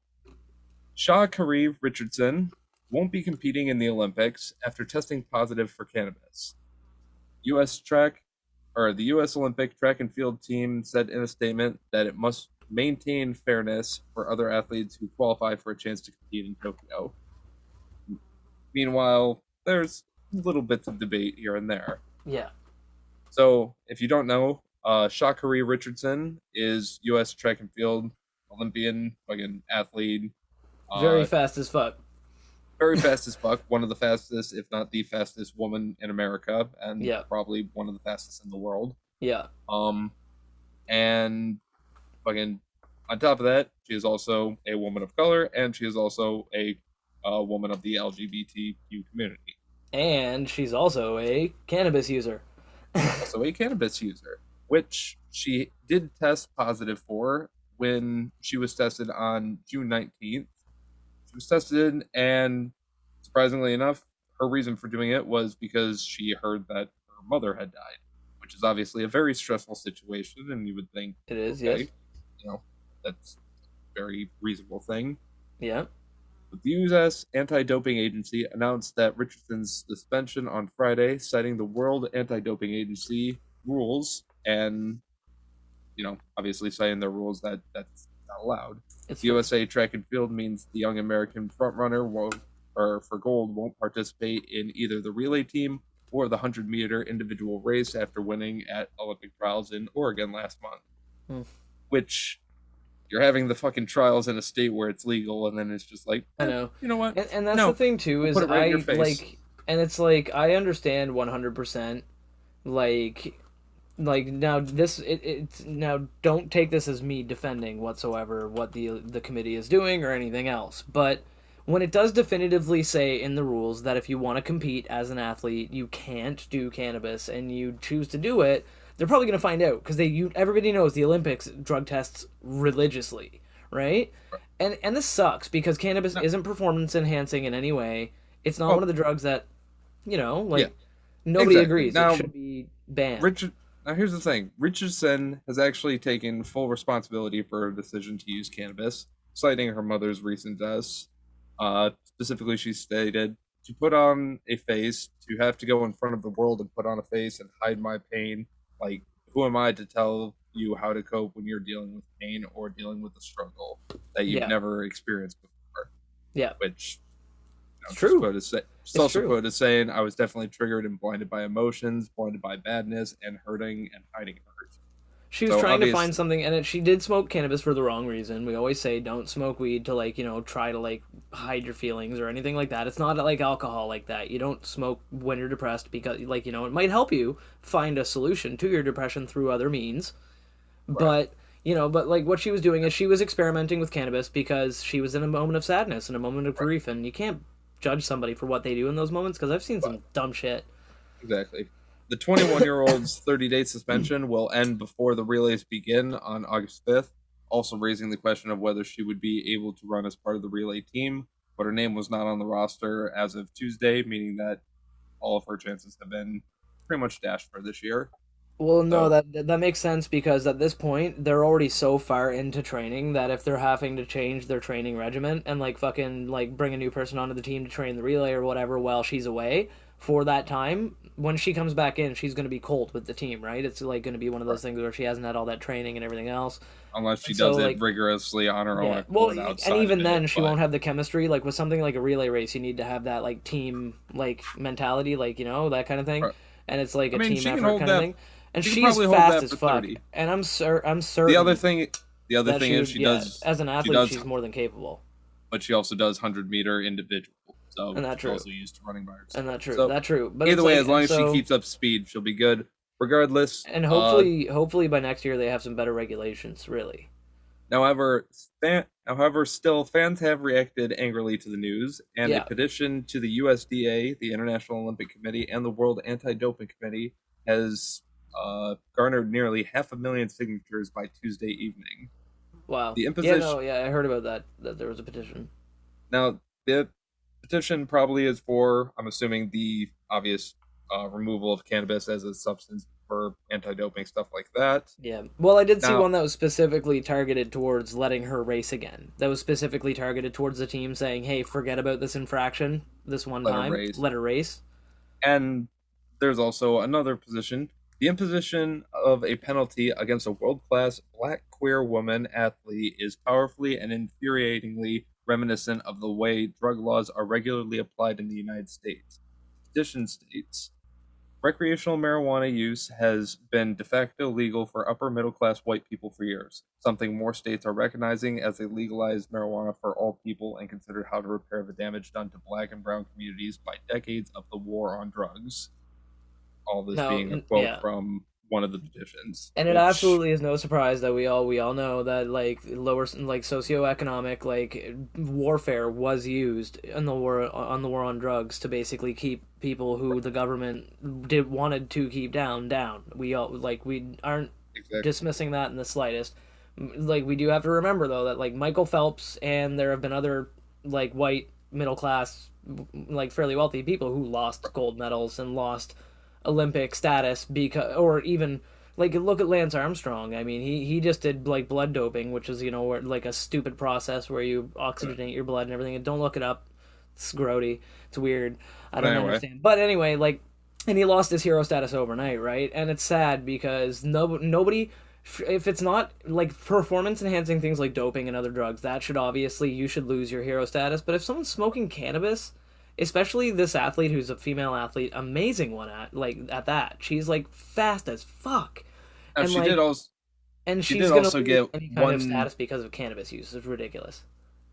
Sha'Carri Richardson won't be competing in the Olympics after testing positive for cannabis. The U.S. Olympic track and field team said in a statement that it must maintain fairness for other athletes who qualify for a chance to compete in Tokyo. Meanwhile, there's little bits of debate here and there. Yeah. So, if you don't know, Sha'Carri Richardson is U.S. track and field Olympian, fucking athlete. Very fast as fuck. Very fast as fuck, one of the fastest, if not the fastest woman in America, and probably one of the fastest in the world. Yeah. And fucking on top of that, she is also a woman of color, and she is also a woman of the LGBTQ community. And she's also a cannabis user. Which she did test positive for when she was tested on June 19th. She was tested, and surprisingly enough, her reason for doing it was because she heard that her mother had died, which is obviously a very stressful situation, and you would think it is, okay, yes. You know, that's a very reasonable thing. Yeah. But the U.S. Anti-Doping Agency announced that Richardson's suspension on Friday, citing the World Anti-Doping Agency rules, and, you know, obviously citing their rules that that's not allowed. It's the USA track and field means the young American frontrunner for gold won't participate in either the relay team or the 100-meter individual race after winning at Olympic trials in Oregon last month, which... You're having the fucking trials in a state where it's legal, and then it's just like, I know. You know what? And that's the thing too, is I understand 100%. Like now this it's now don't take this as me defending whatsoever what the committee is doing or anything else, but when it does definitively say in the rules that if you want to compete as an athlete, you can't do cannabis, and you choose to do it. They're probably going to find out because everybody knows the Olympics drug tests religiously, right? And this sucks because cannabis isn't performance enhancing in any way. It's not one of the drugs that, you know, like nobody agrees now, it should be banned. Now here's the thing. Richardson has actually taken full responsibility for her decision to use cannabis, citing her mother's recent deaths. Specifically, she stated, "To put on a face, to have to go in front of the world and put on a face and hide my pain. Like, who am I to tell you how to cope when you're dealing with pain or dealing with a struggle that you've never experienced before?" Yeah. Which, you know, it's true. Quote is saying, "I was definitely triggered and blinded by emotions, blinded by badness, and hurting and hiding hurt." She was trying to find something, and she did smoke cannabis for the wrong reason. We always say don't smoke weed to, like, you know, try to, like, hide your feelings or anything like that. It's not like alcohol like that. You don't smoke when you're depressed because, like, you know, it might help you find a solution to your depression through other means. Right. But, you know, like, what she was doing is she was experimenting with cannabis because she was in a moment of sadness and a moment of grief, and you can't judge somebody for what they do in those moments because I've seen some dumb shit. Exactly. The 21-year-old's 30-day suspension will end before the relays begin on August 5th, also raising the question of whether she would be able to run as part of the relay team, but her name was not on the roster as of Tuesday, meaning that all of her chances have been pretty much dashed for this year. Well, no, that makes sense because at this point, they're already so far into training that if they're having to change their training regimen and, like, fucking, like, bring a new person onto the team to train the relay or whatever while she's away for that time, when she comes back in, she's going to be cold with the team, right? It's, like, going to be one of those things where she hasn't had all that training and everything else. Unless she does it rigorously on her own. Well, and even then, she won't have the chemistry. Like, with something like a relay race, you need to have that, like, team, like, mentality, like, you know, that kind of thing. Right. And it's, like, a team effort kind of thing. And she's fast as fuck. 30. And I'm certain. The other thing is she does, as an athlete, she's more than capable. But she also does 100-meter individual. So and she's also used to running by herself. And that's true. So that's true. But either way, like, as long as she keeps up speed, she'll be good. Regardless. And hopefully by next year they have some better regulations. Really. However, still fans have reacted angrily to the news, and a petition to the USDA, the International Olympic Committee, and the World Anti-Doping Committee has garnered nearly 500,000 signatures by Tuesday evening. Wow. The imposition. I heard about that there was a petition. Now, the petition probably is for, I'm assuming, the obvious removal of cannabis as a substance for anti-doping, stuff like that. Yeah. Well, I did see one that was specifically targeted towards letting her race again. That was specifically targeted towards the team saying, hey, forget about this infraction this one time. Let her race. And there's also another position. The imposition of a penalty against a world-class black queer woman athlete is powerfully and infuriatingly reminiscent of the way drug laws are regularly applied in the United States. The petition states, recreational marijuana use has been de facto legal for upper-middle-class white people for years, something more states are recognizing as they legalize marijuana for all people and consider how to repair the damage done to black and brown communities by decades of the war on drugs. All this being a quote from one of the divisions. And it absolutely is no surprise that we all know that lower socioeconomic warfare was used in the war on drugs to basically keep people who the government wanted to keep down. We all we aren't dismissing that in the slightest. We do have to remember though that Michael Phelps, and there have been other white middle class fairly wealthy people who lost gold medals and lost Olympic status because, or even look at Lance Armstrong. I mean, he just did blood doping, which is a stupid process where you oxygenate your blood and everything. And don't look it up; it's grody, it's weird. I don't understand. But anyway, and he lost his hero status overnight, right? And it's sad because nobody. If it's not performance enhancing things like doping and other drugs, that should obviously, you should lose your hero status. But if someone's smoking cannabis, especially this athlete who's a female athlete, amazing one at that, she's fast as fuck. No, and she did also, and she did also get any kind of status because of cannabis use. It's ridiculous.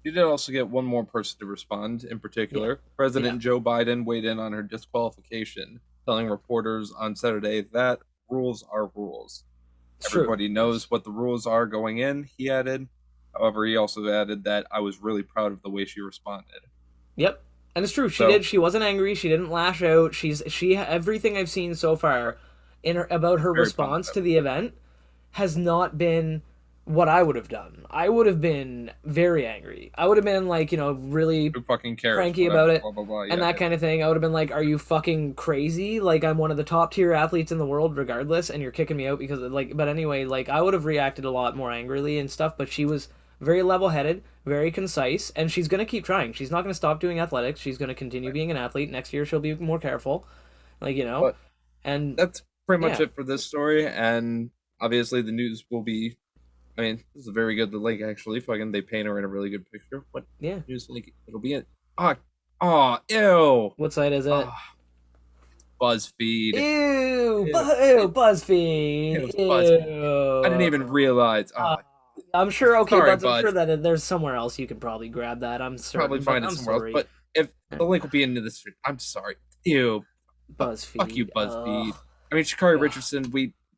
She did also get one more person to respond in particular. Yeah. President Joe Biden weighed in on her disqualification, telling reporters on Saturday that rules are rules. Everybody knows what the rules are going in, he added. However, he also added that I was really proud of the way she responded. Yep. And it's true. She did. She wasn't angry. She didn't lash out. Everything I've seen so far about her response to the event has not been what I would have done. I would have been very angry. I would have been really cranky about it, blah, blah, blah. Yeah, and that kind of thing. I would have been like, are you fucking crazy? I'm one of the top tier athletes in the world regardless, and you're kicking me out because but anyway, I would have reacted a lot more angrily and stuff, but she was very level-headed, very concise, and she's going to keep trying. She's not going to stop doing athletics. She's going to continue being an athlete. Next year she'll be more careful. But and that's pretty much it for this story, and obviously the news will be, I mean, this is a very good link, actually. Fucking, they paint her in a really good picture. What? Yeah. News link? It'll be it. Oh, ew. What site is it? BuzzFeed. Ew. BuzzFeed. It was BuzzFeed. I didn't even realize. I'm sure. Okay, sorry, I'm sure that there's somewhere else you can probably grab that. I'm certain, probably find it somewhere else. But if the link will be into this, I'm sorry. Ew. BuzzFeed. Fuck you, BuzzFeed. I mean, Sha'Carri Richardson.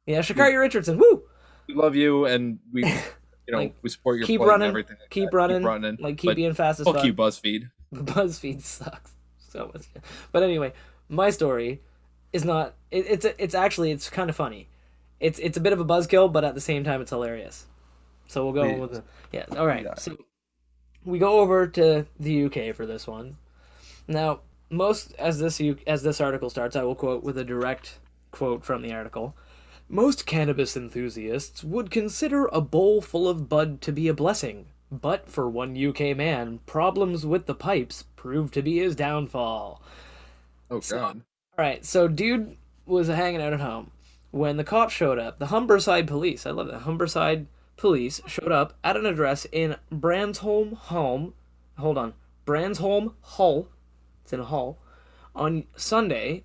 Sha'Carri Richardson. Woo. We love you, and we, we support your play and everything. Keep running. Keep being fast as fuck. Fuck you, BuzzFeed. BuzzFeed sucks so much. But anyway, my story is not. It's kind of funny. It's a bit of a buzzkill, but at the same time, it's hilarious. So we'll go with it. Yeah. All right. Yeah. So we go over to the UK for this one. Now, as this article starts, I will quote with a direct quote from the article. Most cannabis enthusiasts would consider a bowl full of bud to be a blessing, but for one UK man, problems with the pipes proved to be his downfall. Oh, God. So, all right, so dude was hanging out at home when the cops showed up. The Humberside Police, I love that, Humberside Police showed up at an address in Bransholm Hull. Hold on, Bransholm Hull. It's in Hull on Sunday,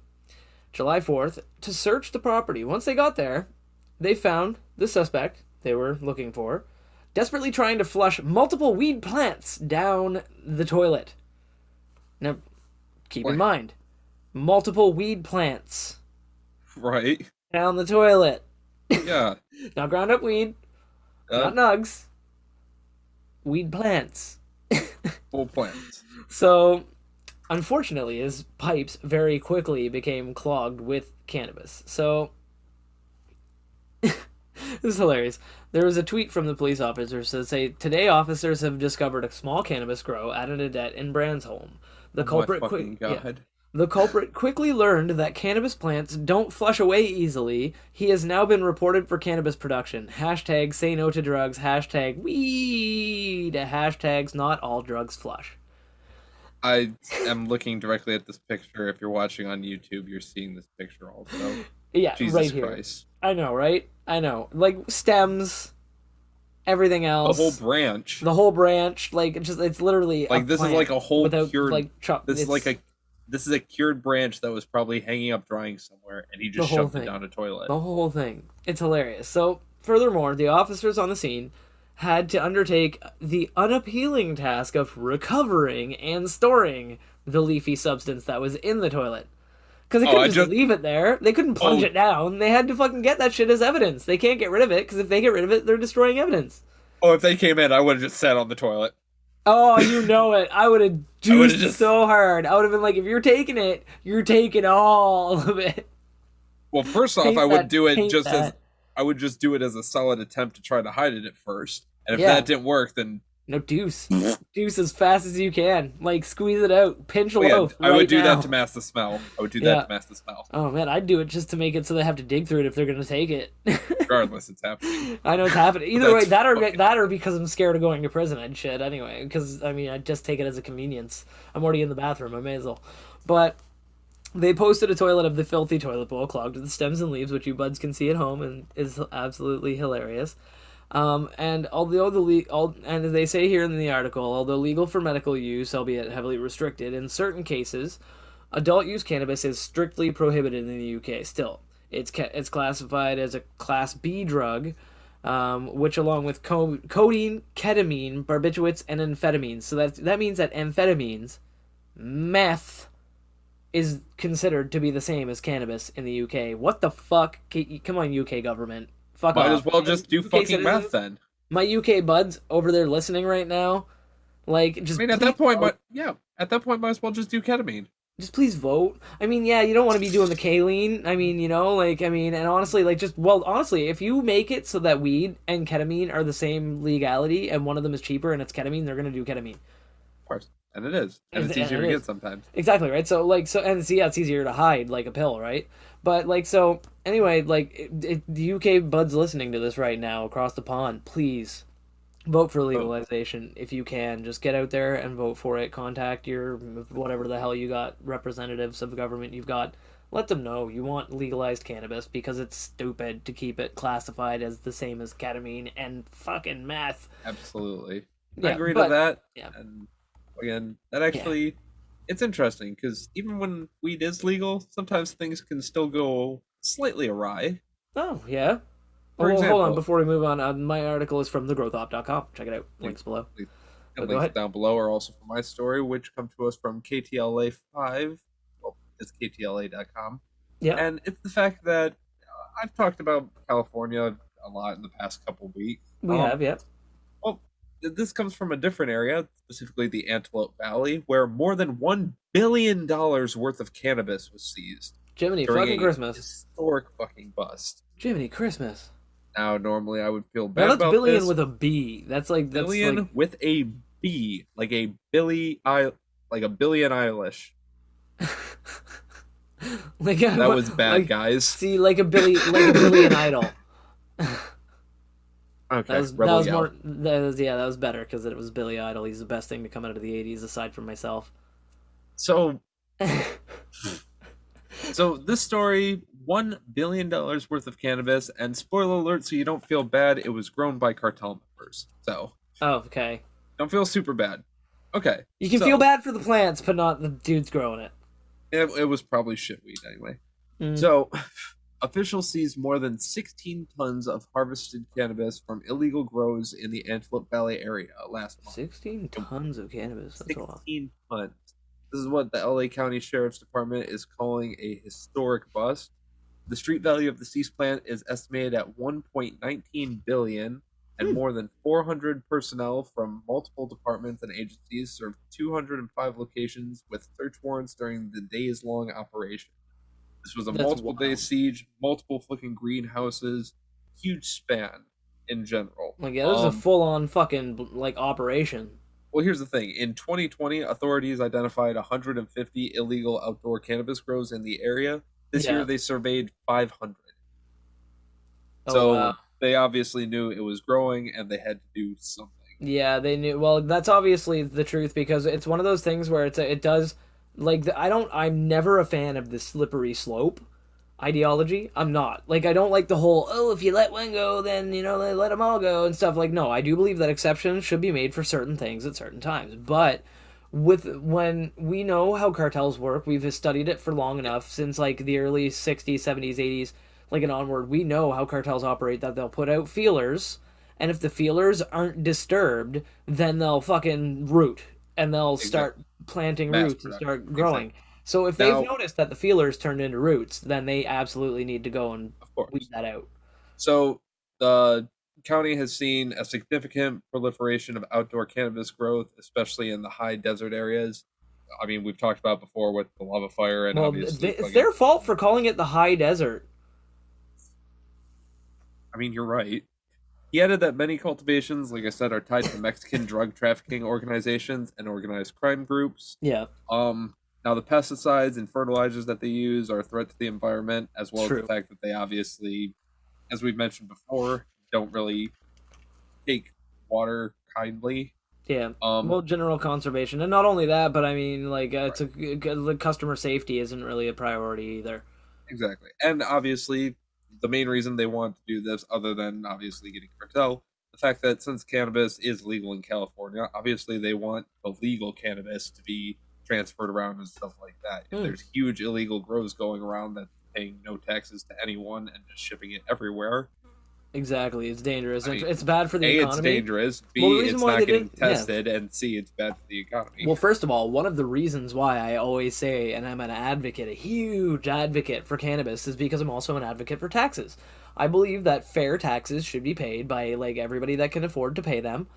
July 4th, to search the property. Once they got there, they found the suspect they were looking for, desperately trying to flush multiple weed plants down the toilet. Now, keep in mind, multiple weed plants. Right. Down the toilet. Yeah. Not ground up weed, not nugs, weed plants. Full plants. So, unfortunately, his pipes very quickly became clogged with cannabis. So, this is hilarious. There was a tweet from the police officers that say, today officers have discovered a small cannabis grow at an adet in Bransholm. The culprit quickly learned that cannabis plants don't flush away easily. He has now been reported for cannabis production. Hashtag say no to drugs. Hashtag weed. Hashtags not all drugs flush. I am looking directly at this picture. If you're watching on YouTube, you're seeing this picture also. Yeah, Jesus right here. Christ. I know, right? I know. Stems, everything else. The whole branch. It's literally a this plant is a whole without, cured. This is a cured branch that was probably hanging up drying somewhere, and he just shoved it down a toilet. The whole thing. It's hilarious. So, furthermore, the officers on the scene had to undertake the unappealing task of recovering and storing the leafy substance that was in the toilet. Because they couldn't just leave it there. They couldn't plunge it down. They had to fucking get that shit as evidence. They can't get rid of it, because if they get rid of it, they're destroying evidence. Oh, if they came in, I would have just sat on the toilet. Oh, you know it. I would have juiced so hard. I would have been like, if you're taking it, you're taking all of it. Well, first off, I would do it just as... I would just do it as a solid attempt to try to hide it at first. And if that didn't work, then... No, deuce. Deuce as fast as you can. Like, squeeze it out. Pinch a loaf. I would do that to mask the smell. I would do that to mask the smell. Oh, man, I'd do it just to make it so they have to dig through it if they're going to take it. Regardless, it's happening. I know it's happening. Either way, that or because I'm scared of going to prison and shit anyway. Because, I mean, I'd just take it as a convenience. I'm already in the bathroom. I may as well. But... They posted a toilet of the filthy toilet bowl clogged with the stems and leaves, which you buds can see at home, and is absolutely hilarious. And although and as they say here in the article, although legal for medical use, albeit heavily restricted in certain cases, adult use cannabis is strictly prohibited in the UK. Still, it's classified as a Class B drug, which along with codeine, ketamine, barbiturates, and amphetamines. So that means that amphetamines, meth, is considered to be the same as cannabis in the UK. What the fuck? Come on, UK government. Fuck off. Might as well just do fucking math then. My UK buds over there listening right now, like, just... I mean, at that point, might as well just do ketamine. Just please vote. I mean, yeah, you don't want to be doing the Kayleen. I mean, you know, like, I mean, and honestly, like, just, well, honestly, if you make it so that weed and ketamine are the same legality and one of them is cheaper and it's ketamine, they're going to do ketamine. Of course. And it is. And it's easier to get sometimes. Exactly, right? So, like, it's easier to hide, like, a pill, right? But, like, so, anyway, like, the UK buds listening to this right now across the pond, please vote for legalization if you can. Just get out there and vote for it. Contact your whatever the hell you got, representatives of the government you've got. Let them know you want legalized cannabis, because it's stupid to keep it classified as the same as ketamine and fucking meth. Absolutely. Yeah, I agree to that. Yeah. And... Again, that actually, it's interesting, because even when weed is legal, sometimes things can still go slightly awry. Oh, yeah. For example, hold on, before we move on, my article is from thegrowthop.com. Check it out. Links below. Links down below are also from my story, which come to us from KTLA5. Well, it's KTLA.com. Yeah. And it's the fact that I've talked about California a lot in the past couple weeks. We have, yeah. This comes from a different area, specifically the Antelope Valley, where more than $1 billion worth of cannabis was seized. Jiminy fucking Christmas. Historic fucking bust. Jiminy Christmas. Now, normally I would feel bad about this. Now, that's billion with a B. That's like... Billion that's like... with a B. Like a Billie Eilish. Like a, that was bad, like, guys. See, like a Billion Idol. Okay, that was more. That was better, because it was Billy Idol. He's the best thing to come out of the 80s, aside from myself. So, this story, $1 billion worth of cannabis, and spoiler alert, so you don't feel bad, it was grown by cartel members. So, okay. Don't feel super bad. Okay. You can feel bad for the plants, but not the dudes growing it. It was probably shit weed anyway. Mm. So... Officials seized more than 16 tons of harvested cannabis from illegal grows in the Antelope Valley area last month. 16 tons of cannabis? That's a lot. 16 tons. This is what the LA County Sheriff's Department is calling a historic bust. The street value of the seized plant is estimated at $1.19 billion, and more than 400 personnel from multiple departments and agencies served 205 locations with search warrants during the days-long operation. This was a multiple-day siege, multiple fucking greenhouses, huge span in general. Like, yeah, this is a full-on fucking, like, operation. Well, here's the thing. In 2020, authorities identified 150 illegal outdoor cannabis grows in the area. This year, they surveyed 500. They obviously knew it was growing, and they had to do something. Yeah, they knew. Well, that's obviously the truth, because it's one of those things where it does... Like, I'm never a fan of the slippery slope ideology. I'm not. Like, I don't like the whole, if you let one go, then, you know, let them all go and stuff. Like, no, I do believe that exceptions should be made for certain things at certain times. But when we know how cartels work, we've studied it for long enough since, like, the early 60s, 70s, 80s, like, and onward. We know how cartels operate, that they'll put out feelers, and if the feelers aren't disturbed, then they'll fucking root, and they'll start... planting roots and start growing. Exactly. So if they've noticed that the feelers turned into roots, then they absolutely need to go and weed that out. So the county has seen a significant proliferation of outdoor cannabis growth, especially in the high desert areas. I mean, we've talked about before with the lava fire. And obviously it's their fault for calling it the high desert. I mean, you're right. He added that many cultivations, like I said, are tied to Mexican drug trafficking organizations and organized crime groups. Yeah. Now, the pesticides and fertilizers that they use are a threat to the environment, as well as the fact that they obviously, as we've mentioned before, don't really take water kindly. Yeah, well, general conservation. And not only that, but I mean, like, the customer safety isn't really a priority either. Exactly. And obviously, the main reason they want to do this, other than obviously getting cartel, the fact that since cannabis is legal in California, obviously they want the legal cannabis to be transferred around and stuff like that. If there's huge illegal grows going around that's paying no taxes to anyone and just shipping it everywhere. Exactly, it's dangerous. I mean, it's bad for the economy. It's dangerous. B, well, it's not getting tested, and C, it's bad for the economy. Well, first of all, one of the reasons why I always say, and I'm an advocate, a huge advocate for cannabis, is because I'm also an advocate for taxes. I believe that fair taxes should be paid by like everybody that can afford to pay them.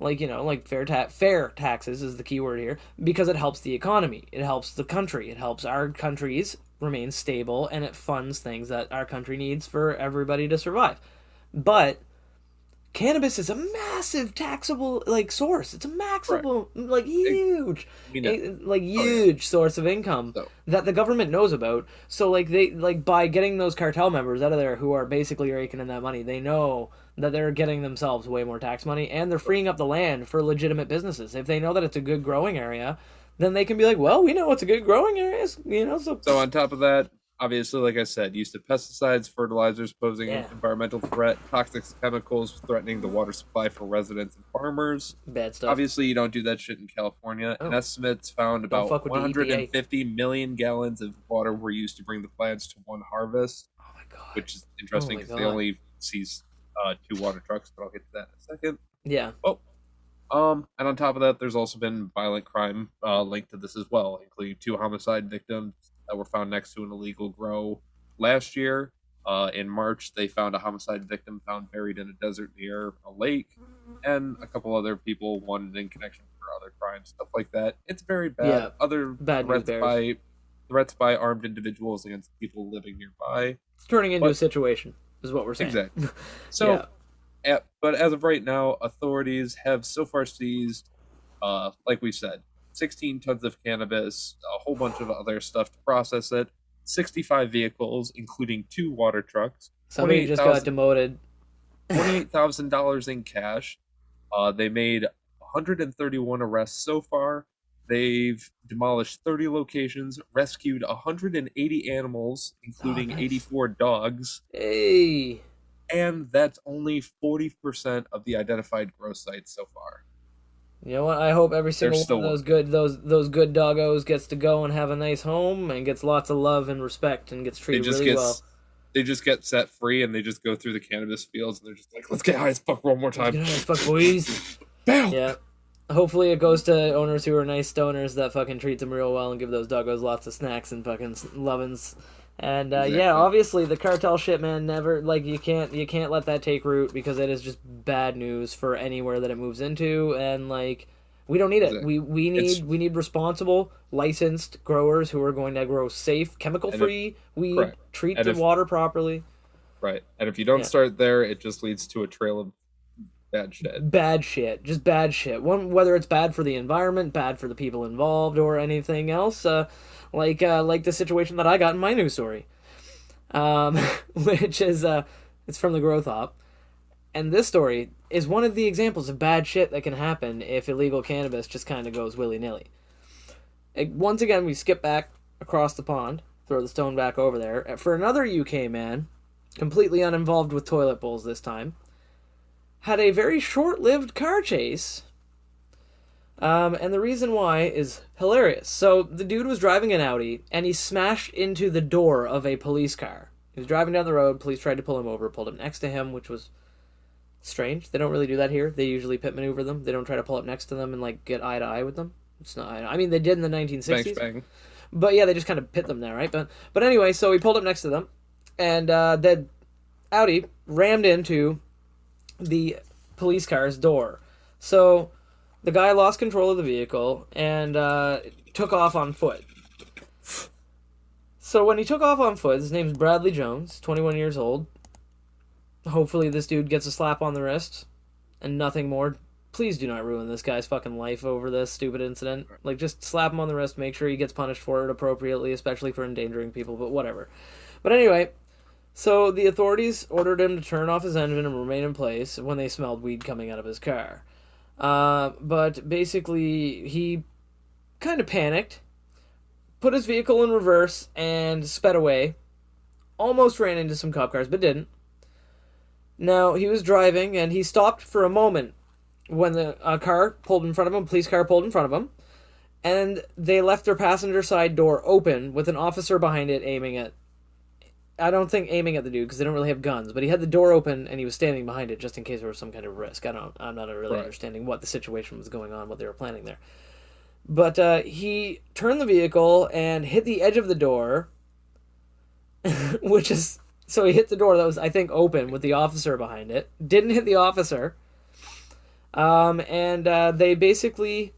Like, you know, like fair taxes is the key word here, because it helps the economy, it helps the country, it helps our countries remain stable, and it funds things that our country needs for everybody to survive. But cannabis is a massive taxable source. It's a maximal huge source of income that the government knows about. So they by getting those cartel members out of there who are basically raking in that money, they know that they're getting themselves way more tax money, and they're freeing up the land for legitimate businesses. If they know that it's a good growing area, then they can be like, well, we know it's a good growing area, you know. So on top of that, obviously, like I said, used to pesticides, fertilizers posing an environmental threat, toxic chemicals threatening the water supply for residents and farmers. Bad stuff. Obviously, you don't do that shit in California. And estimates found about 150 million gallons of water were used to bring the plants to one harvest. Oh, my God. Which is interesting because they only sees two water trucks, but I'll get to that in a second. Yeah. Oh. And on top of that, there's also been violent crime linked to this as well, including 2 homicide victims that were found next to an illegal grow last year. In March, they found a homicide victim found buried in a desert near a lake, and a couple other people wanted in connection for other crimes, stuff like that. It's very bad. Yeah, threats by armed individuals against people living nearby. It's turning into a situation, is what we're saying. Exactly. So, but as of right now, authorities have so far seized, like we said, 16 tons of cannabis, a whole bunch of other stuff to process it, 65 vehicles, including 2 water trucks. Somebody just got demoted. $28,000 in cash. They made 131 arrests so far. They've demolished 30 locations, rescued 180 animals, including 84 dogs. Hey! And that's only 40% of the identified grow sites so far. You know what? I hope every single one of those good doggos gets to go and have a nice home and gets lots of love and respect and gets treated well. They just get set free and they just go through the cannabis fields and they're just like, let's get high as fuck one more time. Let's get high as fuck, boys. Bam! Yeah. Hopefully it goes to owners who are nice stoners that fucking treat them real well and give those doggos lots of snacks and fucking lovin's. And yeah, obviously the cartel shit, man, never you can't let that take root, because it is just bad news for anywhere that it moves into, and we don't need it. We need responsible, licensed growers who are going to grow safe, chemical free, weed, treat the water properly. Right. And if you don't start there, it just leads to a trail of bad shit. Bad shit. Just bad shit. Whether it's bad for the environment, bad for the people involved, or anything else, like the situation that I got in my news story, which is it's from the Growth Op, and this story is one of the examples of bad shit that can happen if illegal cannabis just kind of goes willy-nilly. Once again, we skip back across the pond, throw the stone back over there, for another UK man, completely uninvolved with toilet bowls this time, had a very short-lived car chase. And the reason why is hilarious. So the dude was driving an Audi, and he smashed into the door of a police car. He was driving down the road. Police tried to pull him over, pulled him next to him, which was strange. They don't really do that here. They usually pit maneuver them. They don't try to pull up next to them and get eye to eye with them. It's not. I mean, they did in the 1960s. Bang, bang. But yeah, they just kind of pit them there, right? But anyway, so we pulled up next to them, and the Audi rammed into the police car's door. So the guy lost control of the vehicle and took off on foot. So when he took off on foot, his name's Bradley Jones, 21 years old. Hopefully this dude gets a slap on the wrist and nothing more. Please do not ruin this guy's fucking life over this stupid incident. Like, just slap him on the wrist, make sure he gets punished for it appropriately, especially for endangering people, but whatever. But anyway, so the authorities ordered him to turn off his engine and remain in place when they smelled weed coming out of his car. But basically, he kind of panicked, put his vehicle in reverse, and sped away. Almost ran into some cop cars, but didn't. Now, he was driving, and he stopped for a moment when the police car pulled in front of him, and they left their passenger side door open with an officer behind it aiming at the dude, because they don't really have guns, but he had the door open and he was standing behind it just in case there was some kind of risk. I'm not really understanding what the situation was going on, what they were planning there. But he turned the vehicle and hit the edge of the door, so he hit the door that was, I think, open with the officer behind it. Didn't hit the officer. They basically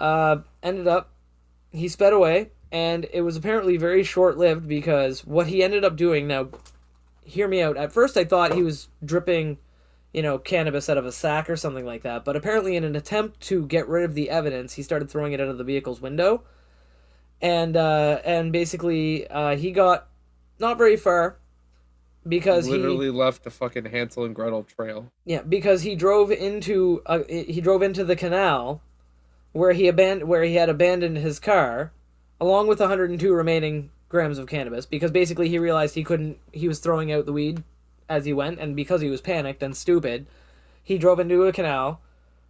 ended up, he sped away, and it was apparently very short-lived, because what he ended up doing, now, hear me out, at first I thought he was dripping, cannabis out of a sack or something like that, but apparently in an attempt to get rid of the evidence, he started throwing it out of the vehicle's window, and basically, he got not very far, because he literally left the fucking Hansel and Gretel trail. Yeah, because he drove into the canal where he had abandoned his car, along with 102 remaining grams of cannabis. Because basically he realized he was throwing out the weed as he went, and because he was panicked and stupid, he drove into a canal,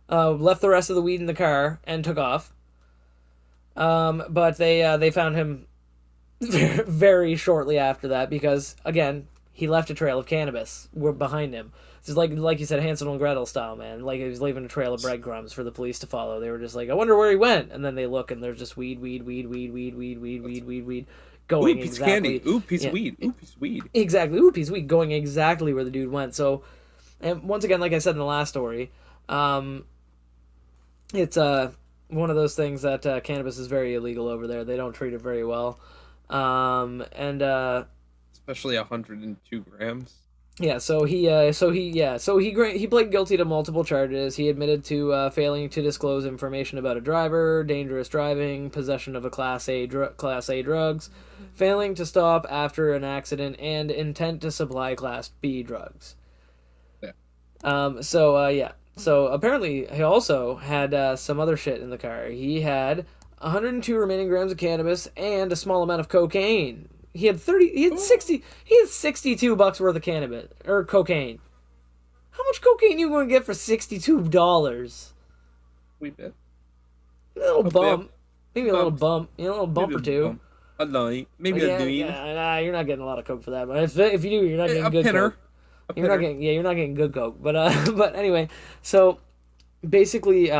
left the rest of the weed in the car, and took off. But they found him very shortly after that, because again, he left a trail of cannabis behind him. It's just like you said, Hansel and Gretel style, man. Like, he was leaving a trail of breadcrumbs for the police to follow. They were just like, I wonder where he went. And then they look, and there's just weed going exactly. Ooh, piece of weed going exactly where the dude went. So, and once again, like I said in the last story, it's one of those things that cannabis is very illegal over there. They don't treat it very well, especially 102 grams. Yeah, so he pled guilty to multiple charges. He admitted to failing to disclose information about a driver, dangerous driving, possession of a class A drugs, failing to stop after an accident, and intent to supply class B drugs. Yeah. So apparently he also had some other shit in the car. He had 102 remaining grams of cannabis and a small amount of cocaine. He had 62 bucks worth of cannabis or cocaine. How much cocaine are you going to get for $62? We bet. Maybe a little bump or two. A night, maybe a dime. Yeah, nah, you're not getting a lot of coke for that. But if you do, you're not getting good coke. You're not getting good coke. But but anyway, so basically,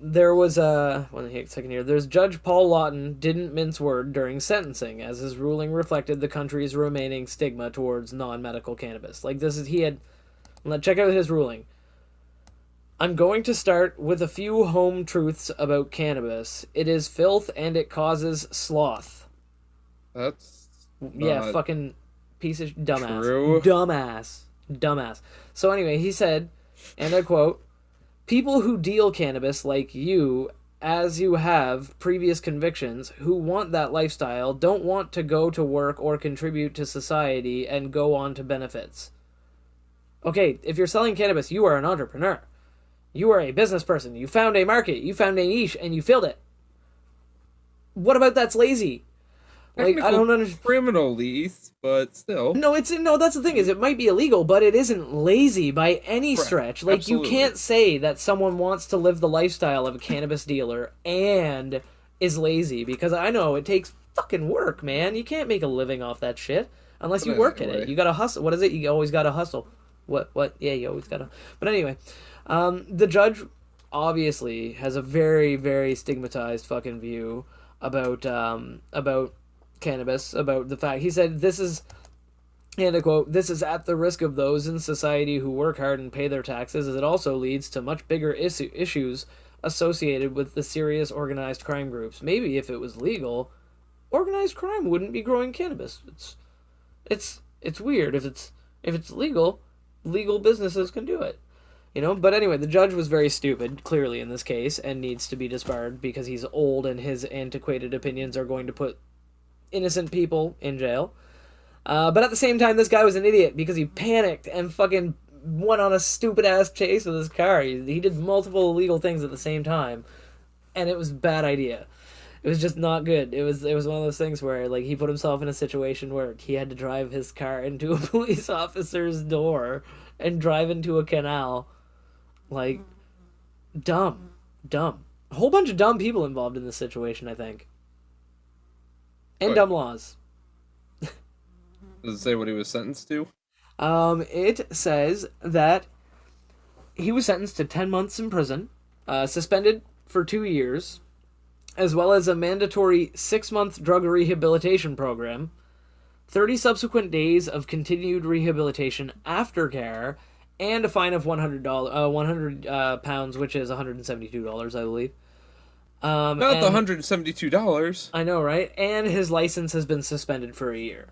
there was there's Judge Paul Lawton didn't mince word during sentencing, as his ruling reflected the country's remaining stigma towards non-medical cannabis. Check out his ruling. I'm going to start with a few home truths about cannabis. It is filth and it causes sloth. That's fucking piece of dumbass. True. Dumbass. So anyway, he said, and I quote, people who deal cannabis like you, as you have previous convictions, who want that lifestyle, don't want to go to work or contribute to society and go on to benefits. Okay, if you're selling cannabis, you are an entrepreneur. You are a business person. You found a market. You found a niche, and you filled it. What about that's lazy? Like, I don't understand. Criminal lease, but still. No, that's the thing, is it might be illegal, but it isn't lazy by any stretch. Like, absolutely. You can't say that someone wants to live the lifestyle of a cannabis dealer and is lazy, because I know it takes fucking work, man. You can't make a living off that shit unless you work at it. You gotta hustle. What is it? You always gotta hustle. What? Yeah, you always gotta. But anyway, the judge obviously has a very, very stigmatized fucking view about cannabis, about the fact, he said, this is, and a quote, "This is at the risk of those in society who work hard and pay their taxes, as it also leads to much bigger issues associated with the serious organized crime groups. Maybe if it was legal, organized crime wouldn't be growing cannabis." It's weird. If it's legal, legal businesses can do it. You know, but anyway, the judge was very stupid, clearly, in this case, and needs to be disbarred because he's old and his antiquated opinions are going to put innocent people in jail. But at the same time, this guy was an idiot because he panicked and fucking went on a stupid-ass chase with his car. He did multiple illegal things at the same time, and it was a bad idea. It was just not good. It was one of those things where, like, he put himself in a situation where he had to drive his car into a police officer's door and drive into a canal. Like, dumb. A whole bunch of dumb people involved in this situation, I think. And dumb laws. Does it say what he was sentenced to? It says that he was sentenced to 10 months in prison, suspended for 2 years, as well as a mandatory 6-month drug rehabilitation program, 30 subsequent days of continued rehabilitation aftercare, and a fine of £100, which is $172, I believe. Not the $172. I know, right? And his license has been suspended for a year.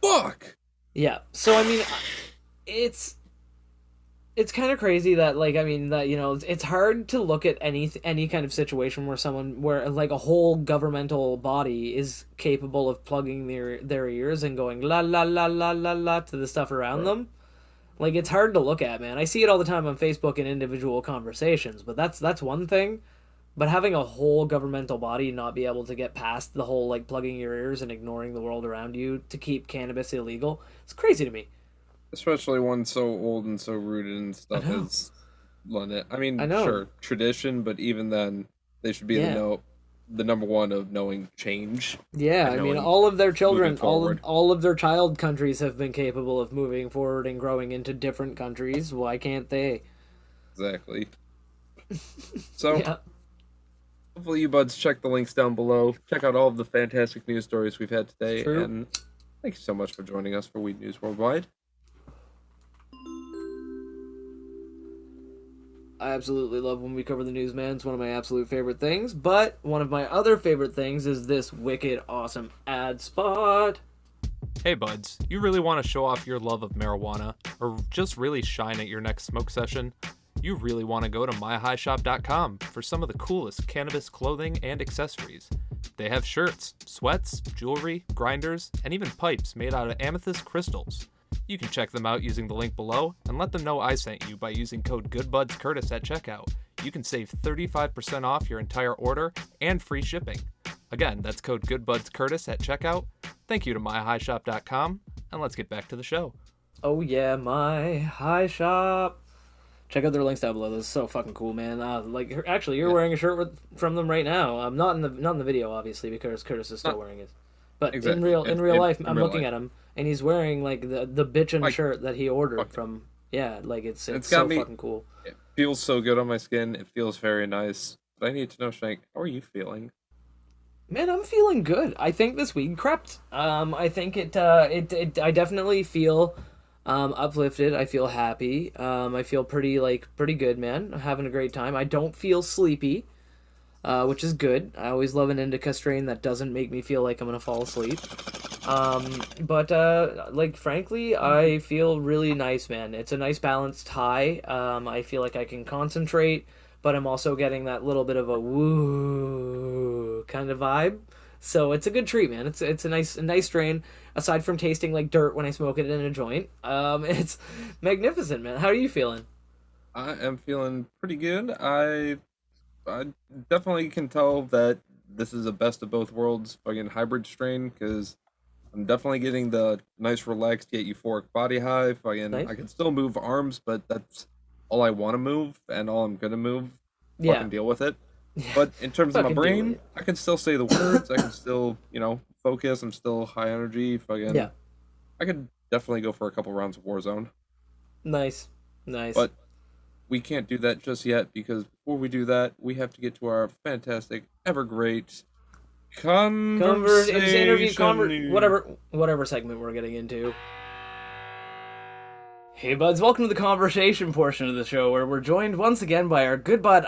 Fuck! Yeah. So, I mean, it's kind of crazy that, like, I mean, that, you know, it's hard to look at any kind of situation where someone, where, like, a whole governmental body is capable of plugging their ears and going la la la la la la to the stuff around them. Like, it's hard to look at, man. I see it all the time on Facebook in individual conversations, but that's one thing. But having a whole governmental body not be able to get past the whole, like, plugging your ears and ignoring the world around you to keep cannabis illegal, it's crazy to me. Especially one so old and so rooted and stuff as London. I mean, sure, tradition, but even then, they should be the number one of knowing change. Yeah, I mean, all of their children, all of their child countries have been capable of moving forward and growing into different countries. Why can't they? Exactly. So, hopefully you buds check the links down below. Check out all of the fantastic news stories we've had today. And thank you so much for joining us for Weed News Worldwide. I absolutely love when we cover the news, man. It's one of my absolute favorite things. But one of my other favorite things is this wicked awesome ad spot. Hey, buds. You really want to show off your love of marijuana or just really shine at your next smoke session? You really want to go to myhighshop.com for some of the coolest cannabis clothing and accessories. They have shirts, sweats, jewelry, grinders, and even pipes made out of amethyst crystals. You can check them out using the link below and let them know I sent you by using code GoodBudsCurtis at checkout. You can save 35% off your entire order and free shipping. Again, that's code GoodBudsCurtis at checkout. Thank you to MyHighShop.com, and let's get back to the show. Oh yeah, My High Shop. Check out their links down below. This is so fucking cool, man. Actually, you're wearing a shirt from them right now. I'm not in the video, obviously, because Curtis is still wearing it. But exactly. in real life, I'm looking at him. And he's wearing, like, the bitchin' shirt that he ordered from... Yeah, like, it's so fucking cool. It feels so good on my skin. It feels very nice. But I need to know, Shank, how are you feeling? Man, I'm feeling good. I think this weed crept. I think I definitely feel uplifted. I feel happy. I feel pretty good, man. I'm having a great time. I don't feel sleepy, which is good. I always love an indica strain that doesn't make me feel like I'm gonna fall asleep. But frankly, I feel really nice, man. It's a nice balanced high. I feel like I can concentrate, but I'm also getting that little bit of a woo kind of vibe. So it's a good treat, man. It's a nice strain. Aside from tasting like dirt when I smoke it in a joint, it's magnificent, man. How are you feeling? I am feeling pretty good. I definitely can tell that this is a best of both worlds fucking hybrid strain because I'm definitely getting the nice, relaxed, yet euphoric body high. I can still move arms, but that's all I want to move and all I'm going to move. Yeah. Fucking deal with it. Yeah. But in terms of my brain, I can still say the words. I can still, focus. I'm still high energy. I could definitely go for a couple rounds of Warzone. Nice. But we can't do that just yet because before we do that, we have to get to our fantastic, ever great whatever segment we're getting into. Hey buds, welcome to the conversation portion of the show, where we're joined once again by our good bud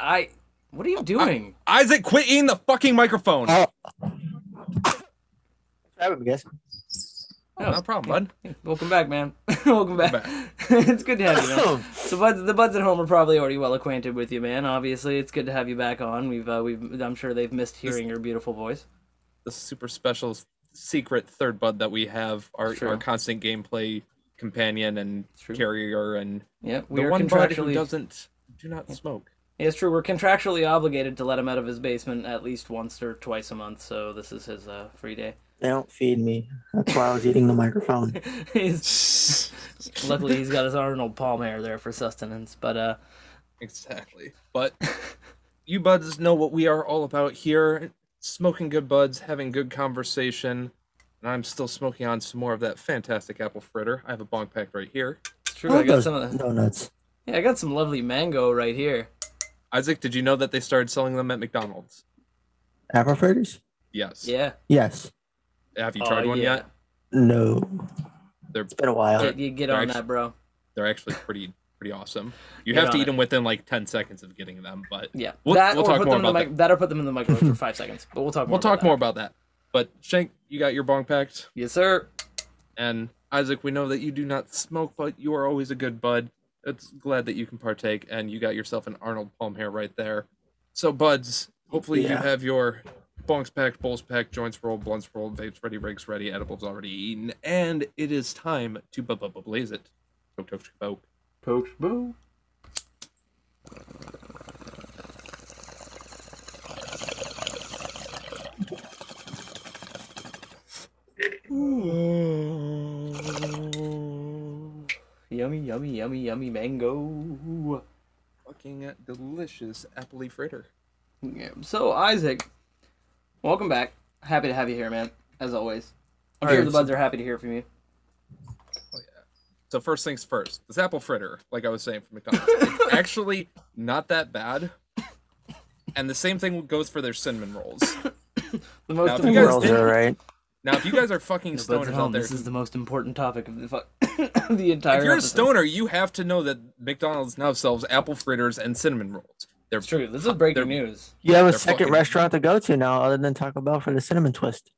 What are you doing? Isaac, quit eating the fucking microphone. Having me, guys. Oh, no problem, bud. Welcome back, man. Welcome back. It's good to have you, man. So, the buds at home are probably already well acquainted with you, man. Obviously, it's good to have you back on. I'm sure they've missed hearing your beautiful voice. The super special secret third bud that we have, our constant gameplay companion and carrier, and the one bud who do not smoke. It's true. We're contractually obligated to let him out of his basement at least once or twice a month. So this is his free day. They don't feed me. That's why I was eating the microphone. Luckily, he's got his Arnold Palmer there for sustenance. But exactly. But you buds know what we are all about here: smoking good buds, having good conversation. And I'm still smoking on some more of that fantastic apple fritter. I have a bong pack right here. It's true. I got some of the donuts. Yeah, I got some lovely mango right here. Isaac, did you know that they started selling them at McDonald's? Apple fritters? Yes. Yeah. Yes. Have you tried one yet? No. It's been a while. You get on that, bro. They're actually pretty awesome. You have to eat them within like 10 seconds of getting them, but yeah, we'll talk more about that. That'll put them in the microwave for 5 seconds, but we'll talk more about that. But Shank, you got your bong packed? Yes, sir. And Isaac, we know that you do not smoke, but you are always a good bud. It's glad that you can partake, and you got yourself an Arnold Palmer right there. So, buds, hopefully you have your bongs packed, bowls packed, joints rolled, blunts rolled, vapes ready, rigs ready, edibles already eaten, and it is time to blaze it. Poke. Yummy mango. Fucking delicious apple fritter. Yeah. So, Isaac, welcome back. Happy to have you here, man, as always. I'm sure the buds are happy to hear from you. Oh, yeah. So, first things first. This apple fritter, like I was saying from McDonald's, it's actually not that bad. And the same thing goes for their cinnamon rolls. The most important rolls are right. Now, if you guys are fucking stoners out there... This is the most important topic of the entire episode. If you're a stoner, you have to know that McDonald's now sells apple fritters and cinnamon rolls. It's true. This is breaking news. You have a second restaurant to go to now other than Taco Bell for the cinnamon twist.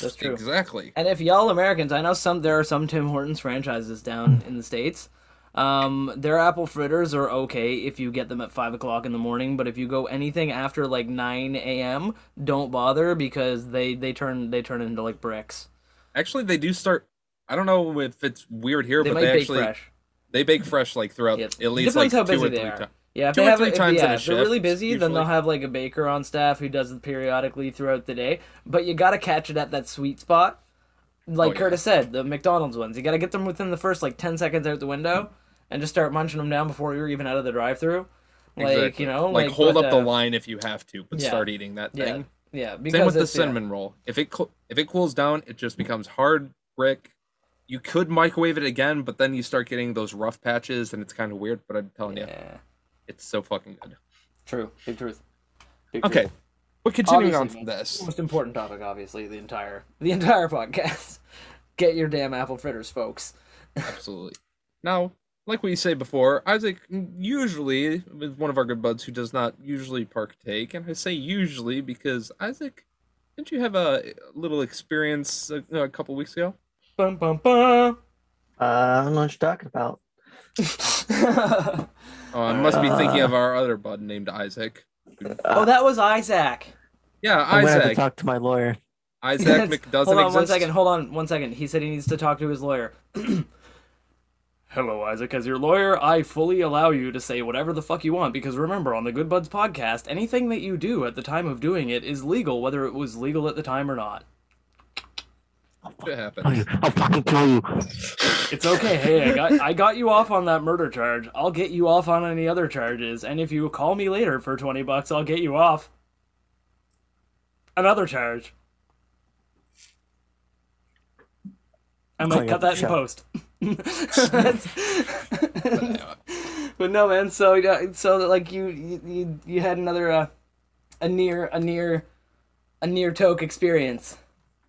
That's true. Exactly. And if y'all Americans, I know there are some Tim Hortons franchises down in the States. Their apple fritters are okay if you get them at 5 o'clock in the morning, but if you go anything after like 9 a.m., don't bother because they turn into like bricks. Actually, they do start, I don't know if it's weird here, but they actually bake fresh. They bake fresh like throughout at least like how busy they are. Yeah, if they have if they're really busy, usually. Then they'll have like a baker on staff who does it periodically throughout the day, but you got to catch it at that sweet spot. Like Curtis said, the McDonald's ones, you got to get them within the first like 10 seconds out the window and just start munching them down before you're even out of the drive-thru. Like, exactly. You know, like hold up the line if you have to, but start eating that thing. Yeah, because same with the cinnamon roll. If it cools down, it just becomes hard brick. You could microwave it again, but then you start getting those rough patches and it's kind of weird, but I'm telling you, it's so fucking good. True. Big truth. Okay. We're continuing on from this. Most important topic, obviously, the entire podcast. Get your damn apple fritters, folks. Absolutely. Now, like we say before, Isaac usually is one of our good buds who does not usually partake, and I say usually because Isaac, didn't you have a little experience a couple weeks ago? Bum bum bum. I don't know what you're talking about. I must be thinking of our other bud named Isaac. That was Isaac. Yeah, Isaac. I'm gonna have to talk to my lawyer. Isaac doesn't exist. Hold on one second. He said he needs to talk to his lawyer. Hello, Isaac. As your lawyer, I fully allow you to say whatever the fuck you want, because remember, on the Good Buds podcast, anything that you do at the time of doing it is legal, whether it was legal at the time or not. It happens. I'll fucking kill you. It's okay. Hey, I got you off on that murder charge. I'll get you off on any other charges, and if you call me later for $20, I'll get you off another charge. I might cut that in post. But no, man. So that, like, you had another a near toke experience.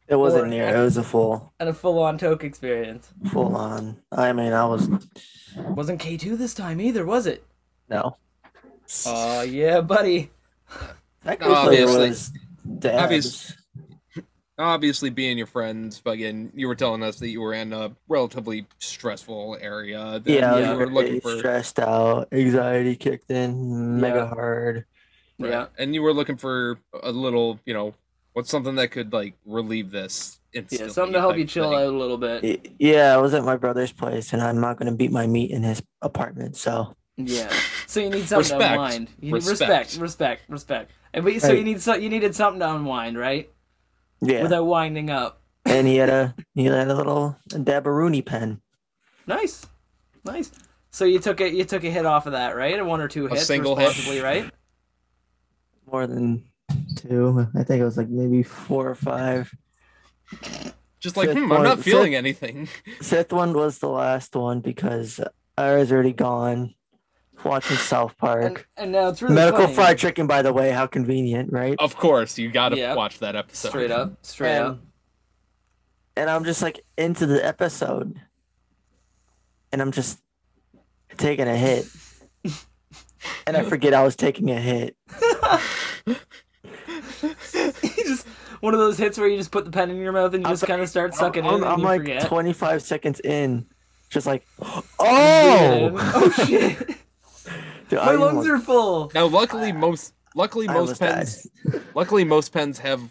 It wasn't near. It was a full. And a full-on toke experience. Full-on. I mean, I was... Wasn't K2 this time either, was it? No. Oh, yeah, buddy. That obviously. Was obviously, being your friends, fucking, you were telling us that you were in a relatively stressful area. Yeah, you were looking for... stressed out. Anxiety kicked in mega hard. Right. Yeah. And you were looking for a little, you know... What's something that could, like, relieve this instantly? Yeah, something to help you chill out a little bit. Yeah, I was at my brother's place, and I'm not going to beat my meat in his apartment, so. Yeah, so you need something to unwind. You need respect. And but, so you needed something to unwind, right? Yeah. Without winding up. And he had a little Dabaruni pen. Nice. So you took a hit off of that, right? One or two hits, possibly, right? More than. Two, I think it was like maybe 4 or 5. Just like, I'm not feeling anything. Fifth one was the last one because I was already gone watching South Park. And now it's really medical funny. Fried chicken, by the way. How convenient, right? Of course, you got to watch that episode straight up. And I'm just like into the episode, and I'm just taking a hit, and I forget I was taking a hit. Just one of those hits where you just put the pen in your mouth and you just kind of start sucking in. I'm like forget. 25 seconds in, just like, oh shit, dude, my lungs are full. Now, luckily most pens have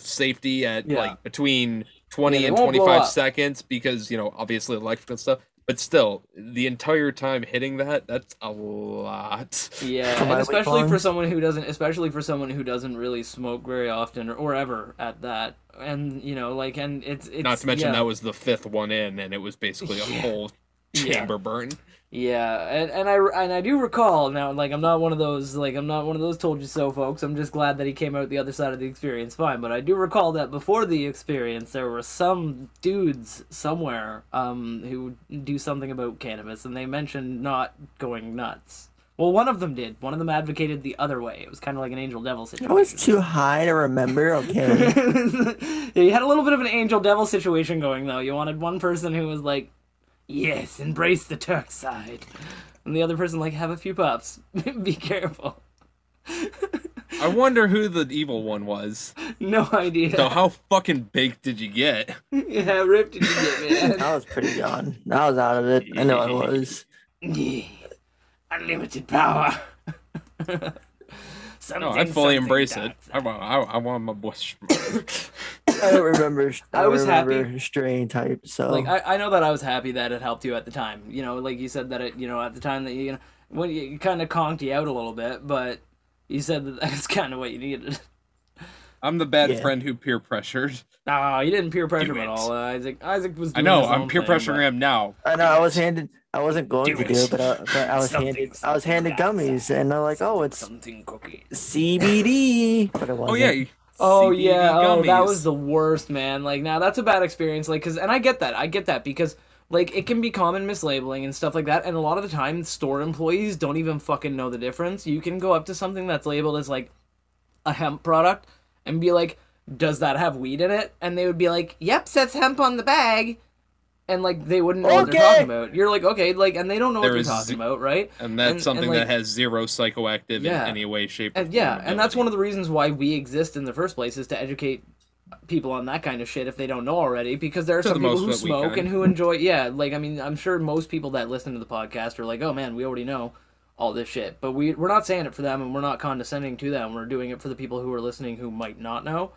safety at like between 20 and 25 seconds because obviously electrical stuff. But still, the entire time hitting that's a lot. Yeah, and especially for someone who doesn't really smoke very often or ever at that. And, it's not to mention that was the 5th one in, and it was basically a whole chamber burn. Yeah, and I do recall now, like, I'm not one of those told you so folks. I'm just glad that he came out the other side of the experience fine. But I do recall that before the experience, there were some dudes somewhere who do something about cannabis, and they mentioned not going nuts. Well, one of them did. One of them advocated the other way. It was kind of like an angel devil situation. I was too high to remember. Okay, yeah, you had a little bit of an angel devil situation going though. You wanted one person who was like, yes, embrace the Turk side. And the other person, like, have a few puffs. Be careful. I wonder who the evil one was. No idea. So how fucking baked did you get? Yeah, how ripped did you get, man? I was pretty gone. I was out of it. I know I was. Yeah. Unlimited power. I fully embrace it. I want my bush. I don't remember strain type. So like I know that I was happy that it helped you at the time. Like you said that it. At the time that you kind of conked you out a little bit, but you said that that's kind of what you needed. I'm the bad friend who peer pressured. No, you didn't peer pressure him at all. Isaac was. Doing I know. His I'm own peer pressuring him now. I know. I was handed. I wasn't going to do it, but I was handed. I was handed gummies, and I'm like, oh, it's something cookie CBD. But it wasn't. Oh yeah. Oh, CBD yeah. Gummies. Oh, that was the worst, man. Like, now that's a bad experience. Like, because, and I get that because, like, it can be common mislabeling and stuff like that. And a lot of the time, store employees don't even fucking know the difference. You can go up to something that's labeled as, like, a hemp product and be like, does that have weed in it? And they would be like, yep, says hemp on the bag. And, like, they wouldn't know what they're talking about. You're like, okay, like, and they don't know what they're talking about, right? And that's something that has zero psychoactive in any way, shape, or form. Yeah, and that's one of the reasons why we exist in the first place is to educate people on that kind of shit if they don't know already, because there are some people who smoke and who enjoy, like, I mean, I'm sure most people that listen to the podcast are like, oh, man, we already know all this shit. But we're not saying it for them, and we're not condescending to them. We're doing it for the people who are listening who might not know.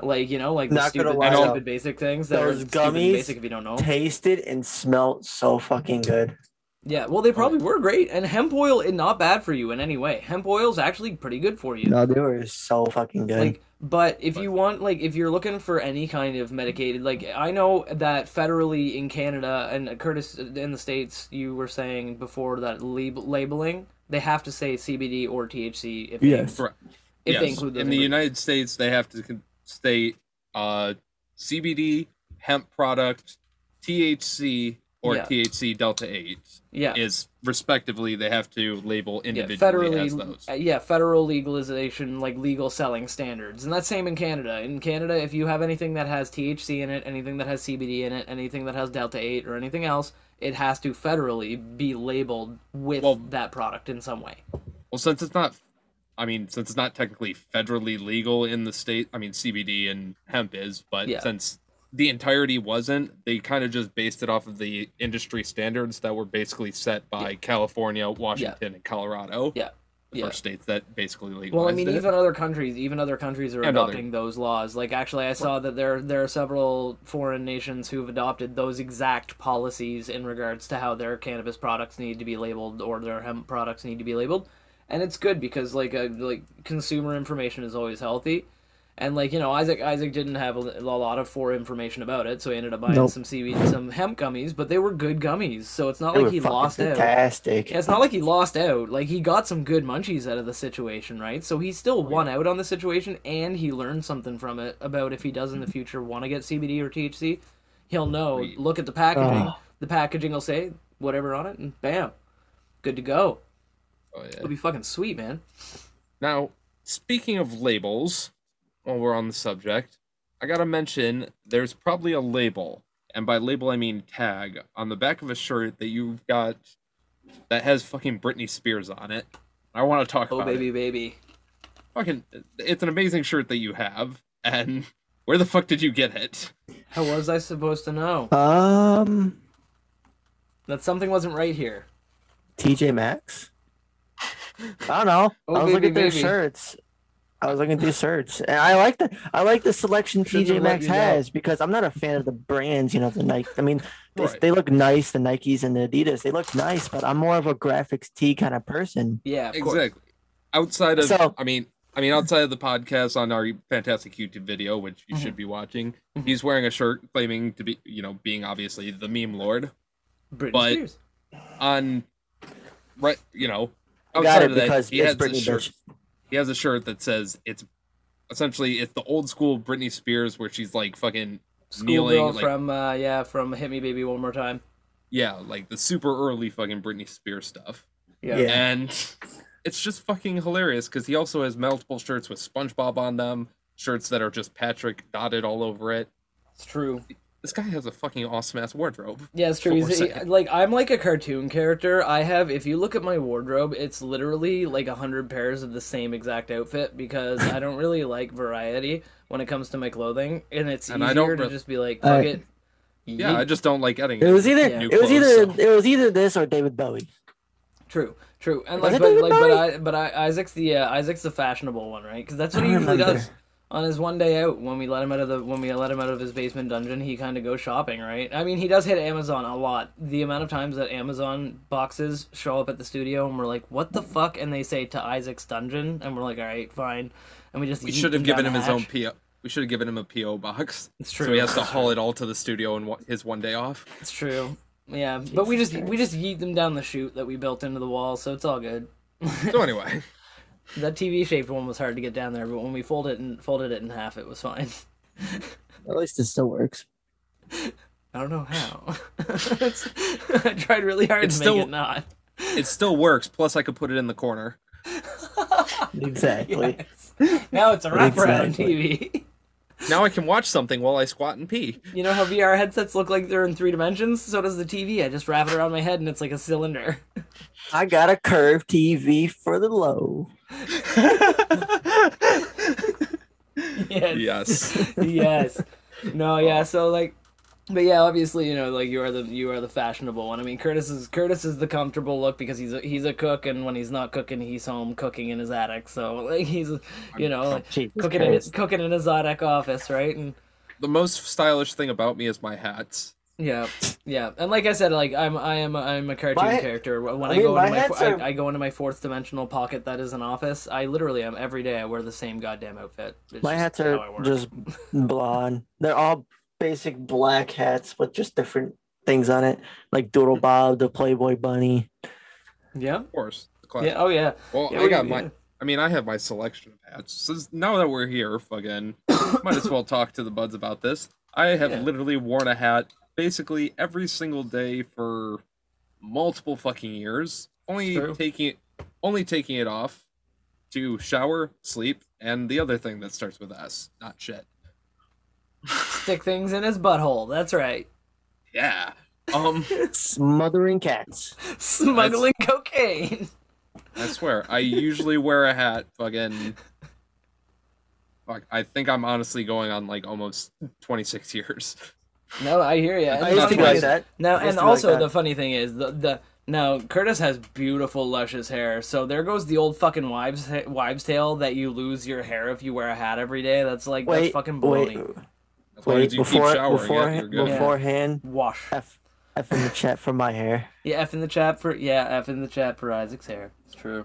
Like, like the stupid basic things that those are gummies basic if you don't know. Tasted and smelled so fucking good. Yeah, well, they probably were great. And hemp oil is not bad for you in any way. Hemp oil is actually pretty good for you. No, they were so fucking good. Like, but if you want, like, if you're looking for any kind of medicated, like, I know that federally in Canada and Curtis in the States, you were saying before that labeling, they have to say CBD or THC if they include them. In the United States, they have to... state CBD, hemp product, THC, or THC Delta 8 is respectively, they have to label individually as those. Yeah, federal legalization, like legal selling standards. And that's same in Canada. In Canada, if you have anything that has THC in it, anything that has CBD in it, anything that has Delta 8 or anything else, it has to federally be labeled with that product in some way. Well, since it's not... I mean, since it's not technically federally legal in the state, I mean, CBD and hemp is, but since the entirety wasn't, they kind of just based it off of the industry standards that were basically set by California, Washington, and Colorado. Or states that basically legalized it. Well, I mean, even other countries are adopting those laws. Like, actually, I saw that there are several foreign nations who've adopted those exact policies in regards to how their cannabis products need to be labeled or their hemp products need to be labeled. And it's good because, like consumer information is always healthy. And, like, you know, Isaac didn't have a lot of for information about it, so he ended up buying some hemp gummies, but they were good gummies, so it's not like he lost out. Fantastic. Yeah, it's not like he lost out. Like, he got some good munchies out of the situation, right? So he still won out on the situation, and he learned something from it about if he does in the future want to get CBD or THC, he'll know. Look at the packaging. The packaging will say whatever on it, and bam, good to go. Oh, yeah. It'll be fucking sweet, man. Now, speaking of labels, while we're on the subject, I gotta mention there's probably a label, and by label I mean tag, on the back of a shirt that you've got that has fucking Britney Spears on it. I want to talk about it. Oh, baby, baby. Fucking, it's an amazing shirt that you have, and where the fuck did you get it? How was I supposed to know? That something wasn't right here. TJ Maxx? I don't know. I was looking through shirts, and I like the selection TJ Maxx has because I'm not a fan of the brands, you know, the Nike. I mean, they look nice, the Nikes and the Adidas. They look nice, but I'm more of a graphics tee kind of person. Yeah, exactly. Outside of, I mean, outside of the podcast on our fantastic YouTube video, which you should be watching, he's wearing a shirt claiming to be, you know, being obviously the meme lord, Britney Spears. Outside of that, because he has Britney shirt. He has a shirt that says it's the old school Britney Spears where she's like fucking school kneeling girl like, from Hit Me Baby One More Time. Yeah, like the super early fucking Britney Spears stuff. Yeah. And it's just fucking hilarious because he also has multiple shirts with SpongeBob on them, shirts that are just Patrick dotted all over it. It's true. This guy has a fucking awesome-ass wardrobe. Yeah, it's true. I'm like a cartoon character. I have, if you look at my wardrobe, it's literally like 100 pairs of the same exact outfit because I don't really like variety when it comes to my clothing, and it's easier to just be like, fuck it. Yeah, I just don't like adding. It was either this or David Bowie. True, and Isaac's the fashionable one, right? Because that's what he usually does. On his one day out, when we let him out of his basement dungeon, he kind of goes shopping, right? I mean, he does hit Amazon a lot. The amount of times that Amazon boxes show up at the studio, and we're like, "What the fuck?" and they say to Isaac's dungeon, and we're like, "All right, fine." And we should have given him his own PO. We should have given him a PO box. It's true. So he has to haul it all to the studio in his one day off. It's true. Yeah, but we just yeet them down the chute that we built into the wall, so it's all good. So anyway. That TV-shaped one was hard to get down there, but when we folded it in half, it was fine. At least it still works. I don't know how. I tried really hard to make it not. It still works, plus I could put it in the corner. Exactly. Yes. Now it's a wraparound TV. Now I can watch something while I squat and pee. You know how VR headsets look like they're in three dimensions? So does the TV. I just wrap it around my head and it's like a cylinder. I got a curved TV for the low. Yes. No, yeah, so like, but yeah, obviously, you know, like you are the fashionable one. I mean, Curtis is the comfortable look because he's a cook, and when he's not cooking, he's home cooking in his attic. So like he's, you know, like, cooking in his attic office, right? And the most stylish thing about me is my hats. Yeah, and like I said, like I'm a cartoon character. When I go into my fourth dimensional pocket that is an office, I literally am every day. I wear the same goddamn outfit. Hats are just blonde. They're all basic black hats with just different things on it, like Doodle Bob, the Playboy Bunny. Yeah, of course. Yeah. Oh yeah. Well, yeah, I have my selection of hats. So now that we're here, fucking, might as well talk to the buds about this. I have literally worn a hat basically every single day for multiple fucking years, only taking it off to shower, sleep, and the other thing that starts with S, not shit. Stick things in his butthole. That's right. Yeah. Smothering cats. Smuggling cocaine. I swear, I usually wear a hat. Fuck, I think I'm honestly going on like almost 26 years. No, I hear you. I used to like that. No, and also like the funny thing is now Curtis has beautiful luscious hair. So there goes the old fucking wives' tale that you lose your hair if you wear a hat every day. That's like that's fucking baloney. That's why you keep showering. Beforehand, wash. F in the chat for my hair. Yeah, F in the chat for Isaac's hair. It's true.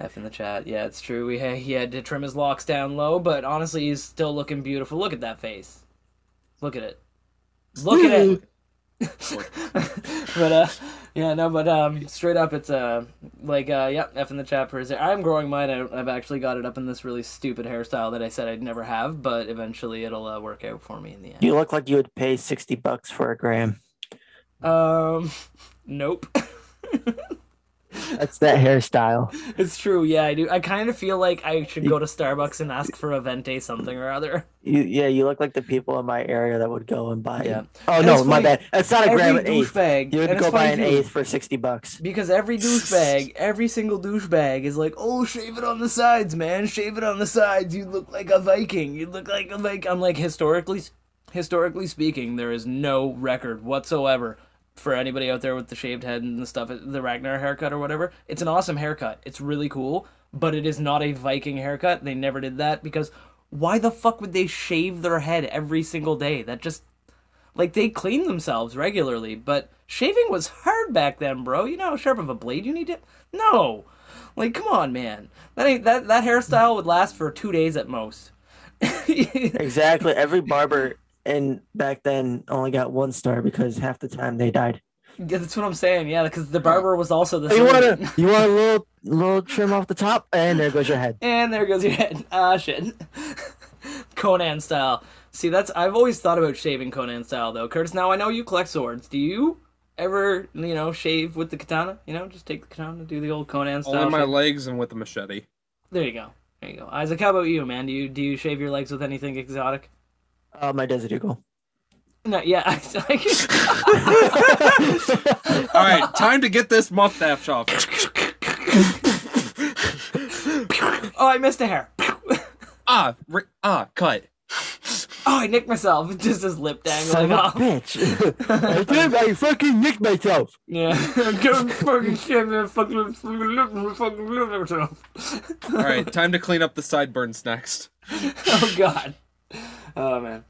F in the chat. Yeah, it's true. He had to trim his locks down low, but honestly, he's still looking beautiful. Look at that face. Look at it. Look at it. Straight up, it's F in the chat for his hair. I'm growing mine. I've actually got it up in this really stupid hairstyle that I said I'd never have, but eventually it'll work out for me in the end. You look like you would pay $60 for a gram. Nope. That's that hairstyle. It's true. Yeah, I do. I kind of feel like I should go to Starbucks and ask for a Venti something or other. You look like the people in my area that would go and buy it. Oh, and no, my bad. That's not a gram, an eighth. You would go buy an eighth for $60. Because every single douchebag is like, oh, shave it on the sides, man. Shave it on the sides. You look like a Viking. You look like a Viking. I'm like, historically speaking, there is no record whatsoever for anybody out there with the shaved head and the stuff, the Ragnar haircut or whatever. It's an awesome haircut. It's really cool, but it is not a Viking haircut. They never did that because why the fuck would they shave their head every single day? That just, like, they clean themselves regularly, but shaving was hard back then, bro. You know how sharp of a blade you need it? No. Like, come on, man. That hairstyle would last for 2 days at most. Exactly. Every barber... And back then, only got one star because half the time they died. Yeah, that's what I'm saying. Yeah, because the barber was also the same. You want a little trim off the top, and there goes your head. And there goes your head. Ah, shit. Conan style. See, I've always thought about shaving Conan style, though. Curtis, now I know you collect swords. Do you ever, shave with the katana? Just take the katana, do the old Conan style. Only my legs and with the machete. There you go. Isaac, how about you, man? Do you shave your legs with anything exotic? My desert eagle. No, yeah. All right, time to get this mustache off. Oh, I missed a hair. Cut. Oh, I nicked myself. Just his lip dangling off. Bitch. I fucking nicked myself. Yeah. All right, time to clean up the sideburns next. Oh God. Oh man!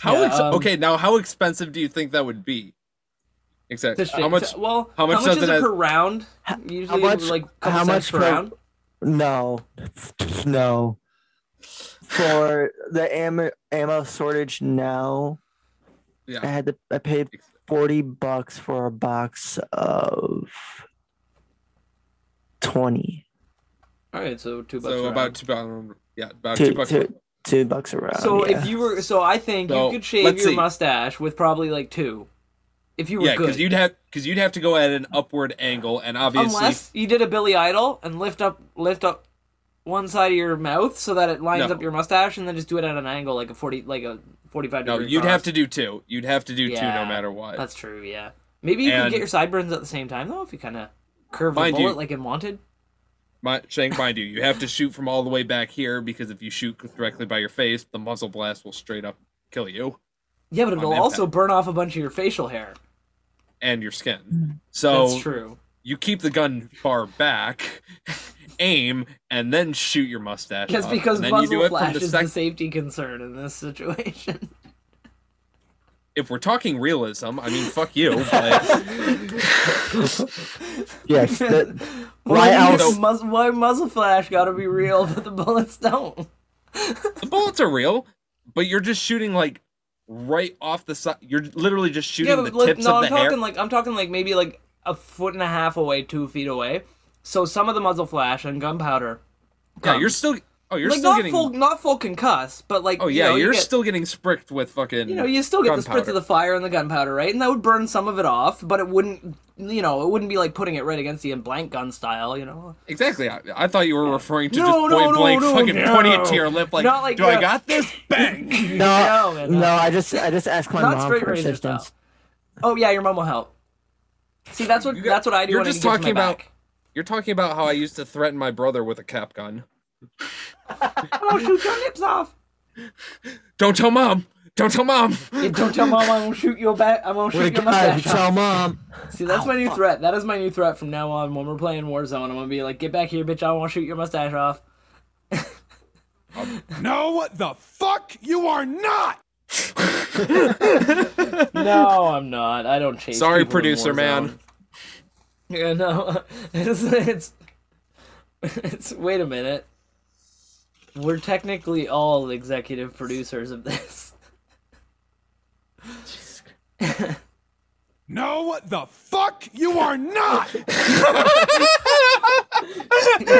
How expensive do you think that would be? Exactly. How much is it per round? Usually, how much per round? No. For the ammo shortage now, yeah. I paid $40 for a box of 20. All right, so $2. So about $2. Yeah, about $2. $2 a round. So yeah. I think you could shave your mustache with probably like two, if you were good. Yeah, because you'd have to go at an upward angle, and obviously unless you did a Billy Idol and lift up one side of your mouth so that it lines up your mustache, and then just do it at an angle like a 45 degree. No, you'd have to do two. You'd have to do two no matter what. That's true. Yeah, maybe you could get your sideburns at the same time though if you kind of curve the bullet like in Wanted. Mind you, you have to shoot from all the way back here because if you shoot directly by your face, the muzzle blast will straight up kill you. Yeah, but it'll also burn off a bunch of your facial hair. And your skin. So that's true. You keep the gun far back, aim, and then shoot your mustache. That's because muzzle flash is the safety concern in this situation. If we're talking realism, I mean, fuck you. But... yes. Why muzzle flash gotta be real, but the bullets don't? The bullets are real, but you're just shooting like right off the side. You're literally just shooting the tips of the hair. I'm talking like maybe like a foot and a half away, 2 feet away. So some of the muzzle flash and gunpowder. Yeah, you're still Oh, you're like, still not getting not full concuss, but like oh yeah, you know, you're still getting spricked with fucking. You know, you still get the spritz of the fire and the gunpowder, right? And that would burn some of it off, but it wouldn't. You know, it wouldn't be like putting it right against the blank gun style. You know. Exactly. I thought you were referring to just point blank, pointing it to your lip, like, like do I got this? Bang! No, I just asked my mom for assistance. Oh yeah, your mom will help. See, that's what I do. You're just talking about. You're talking about how I used to threaten my brother with a cap gun. Oh, shoot your lips off! Don't tell mom! Don't tell mom! Yeah, don't tell mom! I won't shoot your back. I won't shoot your mustache. Tell mom. See, that's my new threat. That is my new threat from now on. When we're playing Warzone, I'm gonna be like, "Get back here, bitch! I won't shoot your mustache off." No, the fuck you are not. No, I'm not. I don't chase. Sorry, producer man. Yeah, no. It's wait a minute. We're technically all executive producers of this. No, the fuck you are not!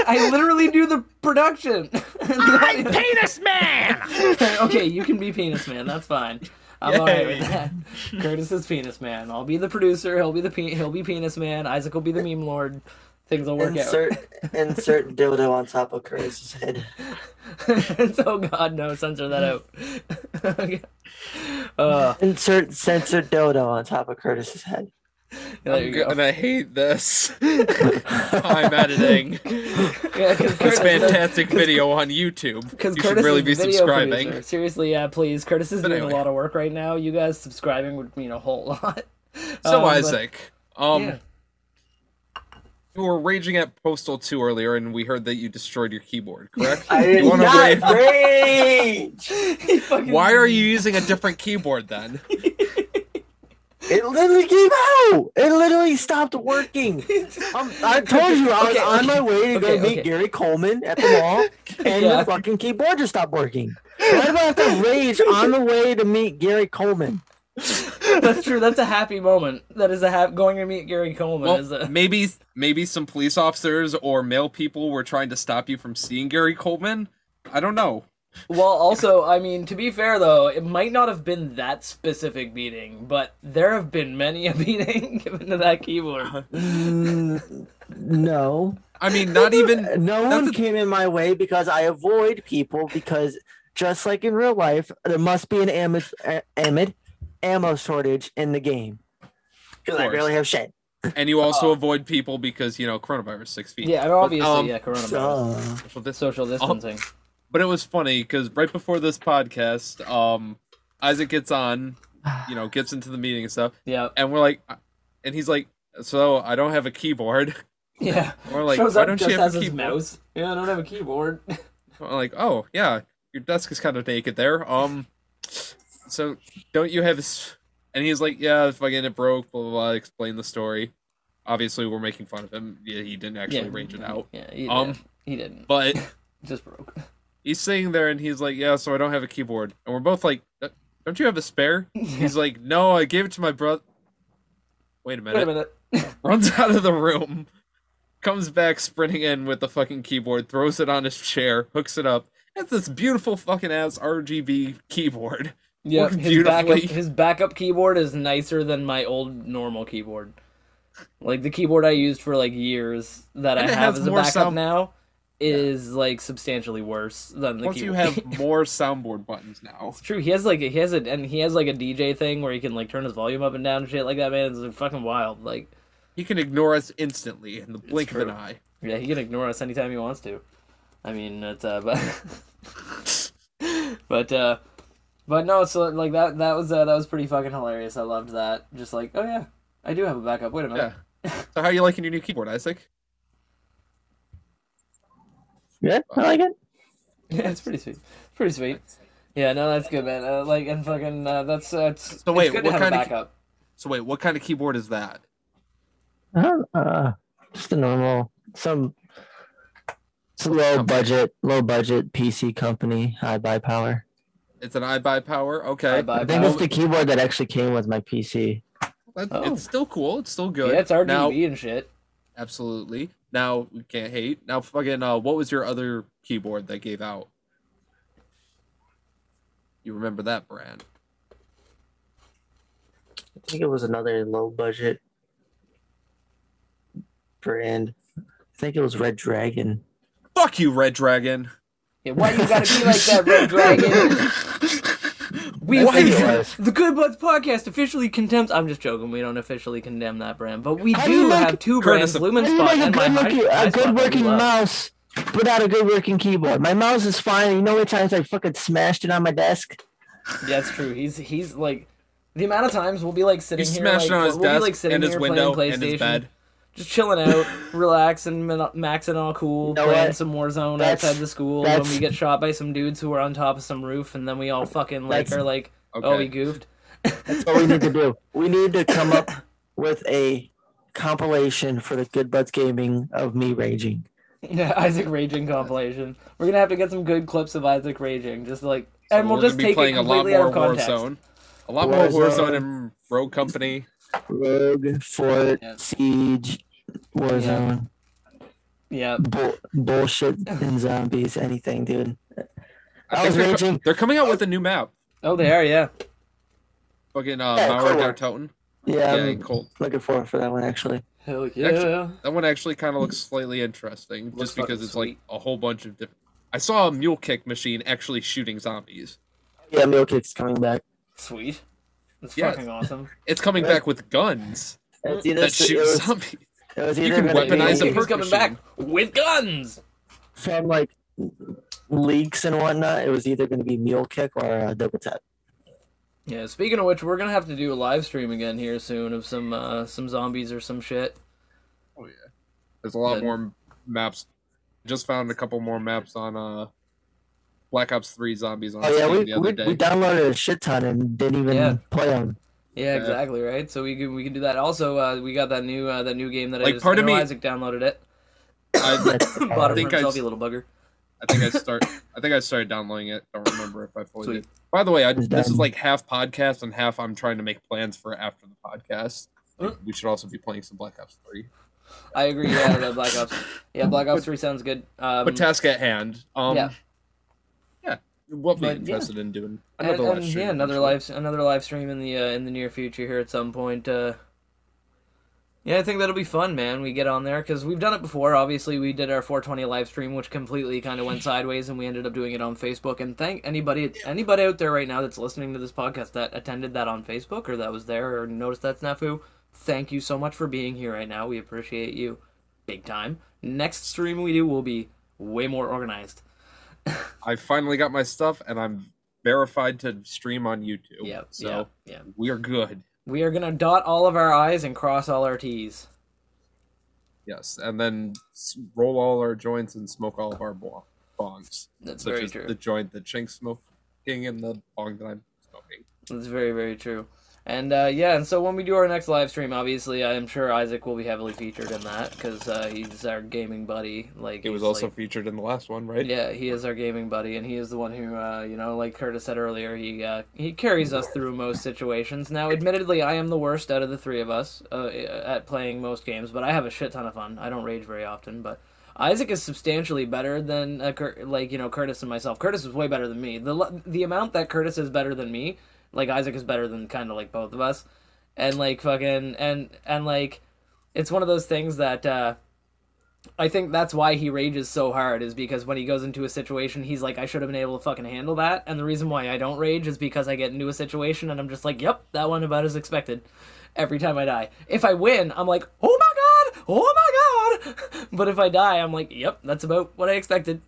I literally do the production. I'm Penis Man! Okay, you can be Penis Man, that's fine. I'm alright with that. Curtis is Penis Man. I'll be the producer, he'll be Penis Man, Isaac will be the Meme Lord. Things will work out. Insert dildo on top of Curtis's head. Oh god, no, censor that out. Okay. Insert censored dildo on top of Curtis's head. I hate this. I'm editing this fantastic video on YouTube. You should really be subscribing. Producer. Seriously, yeah, please. Curtis is doing a lot of work right now. You guys subscribing would mean a whole lot. So Isaac, yeah. You were raging at Postal 2 earlier, and we heard that you destroyed your keyboard, correct? I did not rage! Why are you using a different keyboard, then? It literally came out! It literally stopped working! I told you, I was on my way to go meet Gary Coleman at the mall, and the fucking keyboard just stopped working. Why do I have to rage on the way to meet Gary Coleman? That's true. That's a happy moment. That is a going to meet Gary Coleman. Well, is a... Maybe some police officers or male people were trying to stop you from seeing Gary Coleman. I don't know. Well, also, I mean, to be fair though, it might not have been that specific beating, but there have been many a beating given to that keyboard. No, I mean, not even. No one came in my way because I avoid people because, just like in real life, there must be an ammo shortage in the game because I barely have shit. And you also avoid people because, you know, coronavirus 6 feet. Yeah, obviously, coronavirus. Social distancing. But it was funny because right before this podcast, Isaac gets on, you know, gets into the meeting and stuff. Yeah. And we're like, and he's like, so I don't have a keyboard. Yeah. We're like, why don't you have a keyboard? Mouse. Yeah, I don't have a keyboard. I'm like, oh, yeah, your desk is kind of naked there. So don't you have his... And he's like, yeah, fucking it broke, blah, blah, blah, explain the story. Obviously, we're making fun of him. Yeah, he didn't actually arrange it out. Yeah, he didn't. But... just broke. He's sitting there, and he's like, yeah, so I don't have a keyboard. And we're both like, don't you have a spare? He's like, no, I gave it to my brother. Wait a minute. Runs out of the room, comes back sprinting in with the fucking keyboard, throws it on his chair, hooks it up. It's this beautiful fucking ass RGB keyboard. Yeah, his backup keyboard is nicer than my old normal keyboard. Like the keyboard I used for like years that I have as a backup now is like substantially worse than the keyboard. Plus you have more soundboard buttons now. It's true. He has like a DJ thing where he can like turn his volume up and down and shit like that, man. It's fucking wild. Like he can ignore us instantly in the blink of an eye. Yeah, he can ignore us anytime he wants to. I mean, it's But no, so like that was pretty fucking hilarious. I loved that. Just like, oh yeah, I do have a backup. Wait a minute. Yeah. So how are you liking your new keyboard, Isaac? Yeah, I like it. Yeah, it's pretty sweet. Yeah, no, that's good, man. So wait, what kind of keyboard is that? I don't just a normal low budget PC company, iBuyPower. It's an iBuyPower. Okay. I think it's the keyboard that actually came with my PC. It's still cool. It's still good. Yeah, it's RGB and shit. Absolutely. Now we can't hate. Now fucking what was your other keyboard that gave out? You remember that brand? I think it was another low budget brand. I think it was Red Dragon. Fuck you, Red Dragon. Yeah, why you gotta be like that, Red Dragon? The Good Buds Podcast officially condemns... I'm just joking. We don't officially condemn that brand. But we do have two brands, Lumen Spot and My High Shop. A good working mouse without a good working keyboard. My mouse is fine. You know what times I fucking smashed it on my desk? Yeah, that's true. He's like... The amount of times we'll be like sitting here... He's smashing on his desk and his window and his bed. Just chilling out, relaxing, maxing all cool, playing some Warzone outside the school when we get shot by some dudes who are on top of some roof, and then we all fucking like are like, okay. Oh, we goofed. That's what we need to do. We need to come up with a compilation for the Good Buds Gaming of me raging. Yeah, Isaac Raging compilation. We're going to have to get some good clips of Isaac Raging. Just like, so and we'll just take it completely out of context. A lot more Warzone and Rogue Company. Rogue, Fort, Siege... Warzone, yeah, bullshit and zombies, anything, dude. I was raging. They're coming out with a new map. Oh, they are, yeah. Fucking Mauer Dartoten. Yeah, I'm cold. Looking forward for that one actually. Hell yeah! Actually, that one actually kind of looks slightly interesting, just because it's like a whole bunch of different. I saw a Mule Kick machine actually shooting zombies. Yeah, Mule Kick's coming back. Sweet. That's fucking awesome. It's coming back with guns that shoot zombies. You can weaponize the perk coming back with guns. From like leaks and whatnot, it was either going to be Mule Kick or Double Tap. Yeah. Speaking of which, we're gonna have to do a live stream again here soon of some zombies or some shit. Oh yeah, there's a lot more maps. Just found a couple more maps on Black Ops 3 zombies on. Oh yeah, we downloaded a shit ton and didn't even play them. Yeah, exactly, right? So we can do that. Also, we got that new game that Isaac downloaded it. I think I started downloading it. I don't remember if I fully did. By the way, this is like half podcast and half I'm trying to make plans for after the podcast. We should also be playing some Black Ops 3. I agree, yeah, Black Ops. Yeah, Black Ops 3 sounds good. But task at hand. What we're interested in doing another live stream in the near future here at some point. I think that'll be fun, man. We get on there because we've done it before. Obviously, we did our 420 live stream, which completely kind of went sideways, and we ended up doing it on Facebook. And thank anybody out there right now that's listening to this podcast that attended that on Facebook or that was there or noticed that snafu. Thank you so much for being here right now. We appreciate you, big time. Next stream we do will be way more organized. I finally got my stuff, and I'm verified to stream on YouTube. Yep, so we are good. We are going to dot all of our I's and cross all our T's. Yes, and then roll all our joints and smoke all of our bongs. That's very true. The joint that Chink's smoking and the bong that I'm smoking. That's very, very true. And so when we do our next live stream, obviously, I'm sure Isaac will be heavily featured in that because he's our gaming buddy. Like he was also featured in the last one, right? Yeah, he is our gaming buddy, and he is the one who, like Curtis said earlier, he carries us through most situations. Now, admittedly, I am the worst out of the three of us at playing most games, but I have a shit ton of fun. I don't rage very often, but Isaac is substantially better than Curtis and myself. Curtis is way better than me. The amount that Curtis is better than me. Like, Isaac is better than kind of, like, both of us. And, like, fucking... And like, it's one of those things that... I think that's why he rages so hard, is because when he goes into a situation, he's like, I should have been able to fucking handle that. And the reason why I don't rage is because I get into a situation and I'm just like, yep, that one about is expected. Every time I die. If I win, I'm like, oh my god! Oh my god! But if I die, I'm like, yep, that's about what I expected.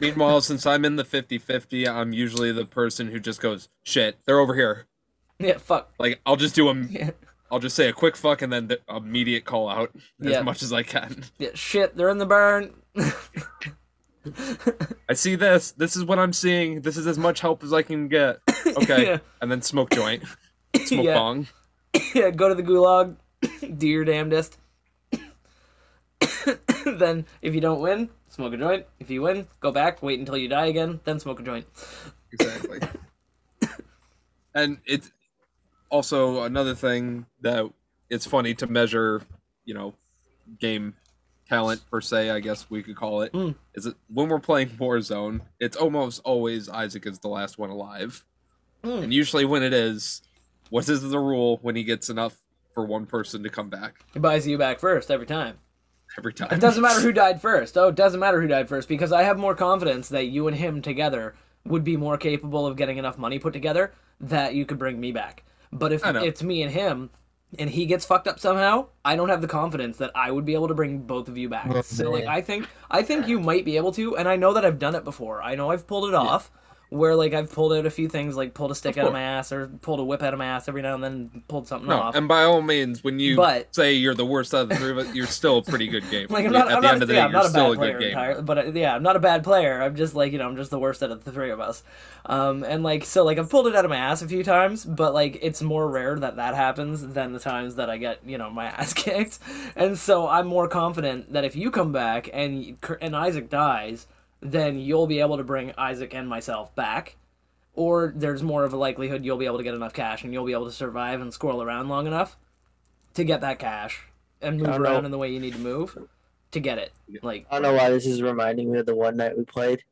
Meanwhile, since I'm in the 50-50, I'm usually the person who just goes, shit, they're over here. Yeah, fuck. Like, I'll just do I'll just say a quick fuck and then the immediate call out as much as I can. Yeah, shit, they're in the burn. I see this. This is what I'm seeing. This is as much help as I can get. Okay. Yeah. And then smoke joint. Smoke bong. Yeah, go to the gulag. Do your damnedest. Then, if you don't win, smoke a joint. If you win, go back, wait until you die again, then smoke a joint. Exactly. And it's also another thing that it's funny to measure, game talent per se, I guess we could call it, is that when we're playing Warzone, it's almost always Isaac is the last one alive. And usually when it is, what is the rule when he gets enough for one person to come back? He buys you back first every time. Every time. It doesn't matter who died first. Oh, it doesn't matter who died first, because I have more confidence that you and him together would be more capable of getting enough money put together that you could bring me back. But if it's me and him, and he gets fucked up somehow, I don't have the confidence that I would be able to bring both of you back. Oh, so, like, I think you might be able to, and I know that I've done it before. I know I've pulled it off, where, like, I've pulled out a few things, like, pulled a stick out of my ass, or pulled a whip out of my ass every now and then, pulled something off. And by all means, when you say you're the worst out of the three, but you're still a pretty good gamer. Like, at the end of the day, you're still a good gamer. But, yeah, I'm not a bad player. I'm just, like, you know, I'm just the worst out of the three of us. And, like, so, like, I've pulled it out of my ass a few times, but, like, it's more rare that that happens than the times that I get, you know, my ass kicked. And so I'm more confident that if you come back and Isaac dies, then you'll be able to bring Isaac and myself back, or there's more of a likelihood you'll be able to get enough cash and you'll be able to survive and squirrel around long enough to get that cash and move around in the way you need to move to get it. Like, I don't know why this is reminding me of the one night we played,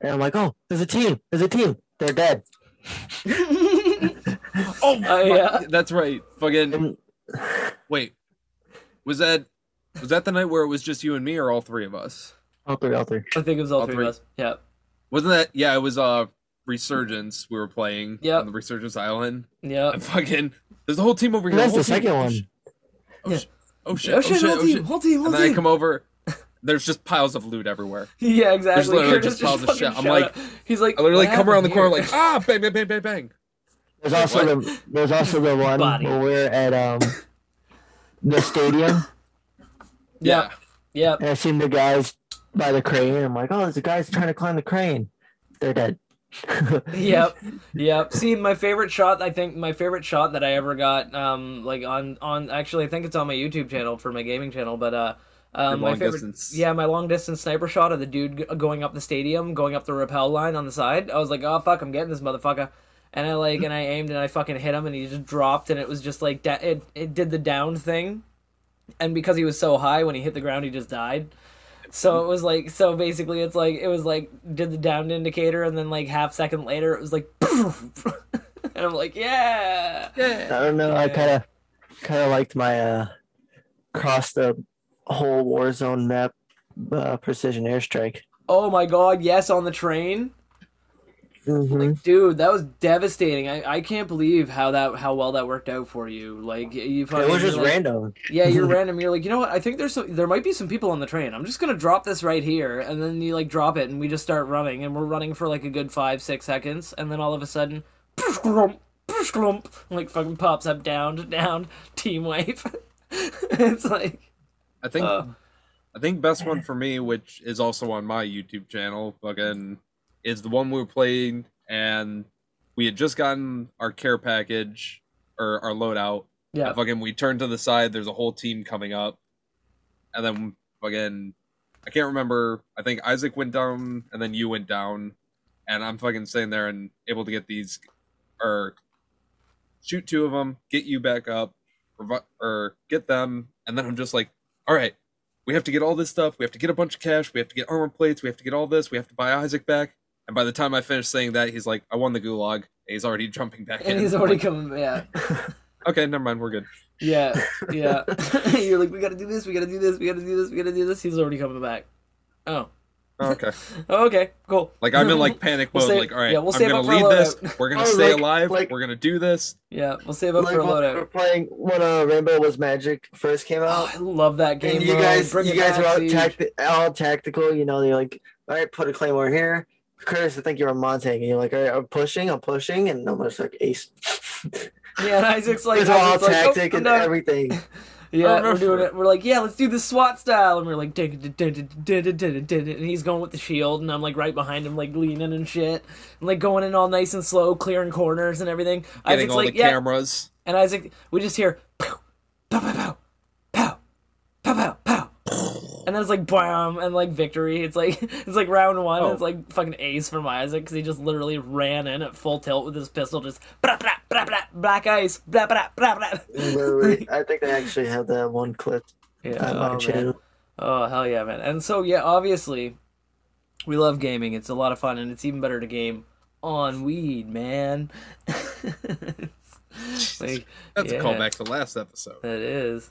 and I'm like, oh, there's a team, they're dead. That's right. Fucking wait, was that the night where it was just you and me, or all three of us? All three. I think it was all three of us. Yeah. Wasn't that? Yeah, it was Resurgence we were playing on the Resurgence Island. Yeah. Fucking, there's the whole team over here. That's the second one. Oh shit, whole team. And then I come over, there's just piles of loot everywhere. Yeah, exactly. There's literally just piles of shit. I'm like, he's like, I literally come around the corner like, bang, bang, bang, bang, bang. There's also the one where we're at the stadium. Yeah. Yeah. And I've seen the guys by the crane. I'm like, oh, there's a guy's trying to climb the crane. They're dead. Yep. See, my favorite shot that I ever got, like on actually, I think it's on my YouTube channel for my gaming channel, but my long distance sniper shot of the dude going up the stadium, going up the rappel line on the side. I was like, oh fuck, I'm getting this motherfucker. And I and I aimed and I fucking hit him and he just dropped, and it was just like it did the down thing, and because he was so high, when he hit the ground, he just died. So it was like, so basically it's like, it was like, did the downed indicator, and then like half second later it was like, and I'm like, yeah. I don't know. Yeah. I kind of liked my across the whole Warzone map precision airstrike. Oh my god, yes, on the train. Mm-hmm. Like, dude, that was devastating. I can't believe how well that worked out for you. Like, you fucking, it was just like, random. Yeah, you're random. You're like, you know what? I think there might be some people on the train. I'm just gonna drop this right here, and then you like drop it, and we just start running, and we're running for like a good 5-6 seconds, and then all of a sudden, push clump, like fucking pops up, down, team wipe. It's like, I think best one for me, which is also on my YouTube channel, fucking, is the one we were playing, and we had just gotten our care package, or our loadout. Yeah. And fucking, we turned to the side, there's a whole team coming up. And then, fucking, I can't remember, I think Isaac went down, and then you went down, and I'm fucking sitting there and able to get these, or shoot two of them, get you back up, or get them, and then I'm just like, alright, we have to get all this stuff, we have to get a bunch of cash, we have to get armor plates, we have to get all this, we have to buy Isaac back. And by the time I finish saying that, he's like, I won the gulag. And he's already jumping back in. And he's already coming, yeah. Okay, never mind, we're good. Yeah. You're like, we gotta do this. He's already coming back. Oh okay, cool. Like, I'm in, like, panic mode. We'll save up for a loadout. This. We're gonna stay alive. We're gonna do this. Yeah, we'll save up for a loadout. We're playing when Rainbow Was Magic first came out. Oh, I love that game. And you guys are all tactical. You know, you're like, all right, put a claymore here. Curtis, I think you're on Montag, and you're like, all right, I'm pushing, and I'm just like, ace. Yeah, and Isaac's like, it's all tactic and everything. Yeah, we're doing it. We're like, yeah, let's do the SWAT style, and we're like, and he's going with the shield, and I'm like right behind him, like leaning and shit, and like going in all nice and slow, clearing corners and everything. Getting all the cameras. And Isaac, we just hear pow, pow, pow, pow, pow, pow, pow. And then it's like bam, and like victory. It's like round one. And it's like fucking ace from Isaac, because he just literally ran in at full tilt with his pistol, just blah, blah, blah, blah, black ice, blah, blah, blah, blah. I think I actually have that one clip on my channel. Oh, hell yeah, man. And so, yeah, obviously, we love gaming. It's a lot of fun, and it's even better to game on weed, man. Like, that's a callback to last episode. It is.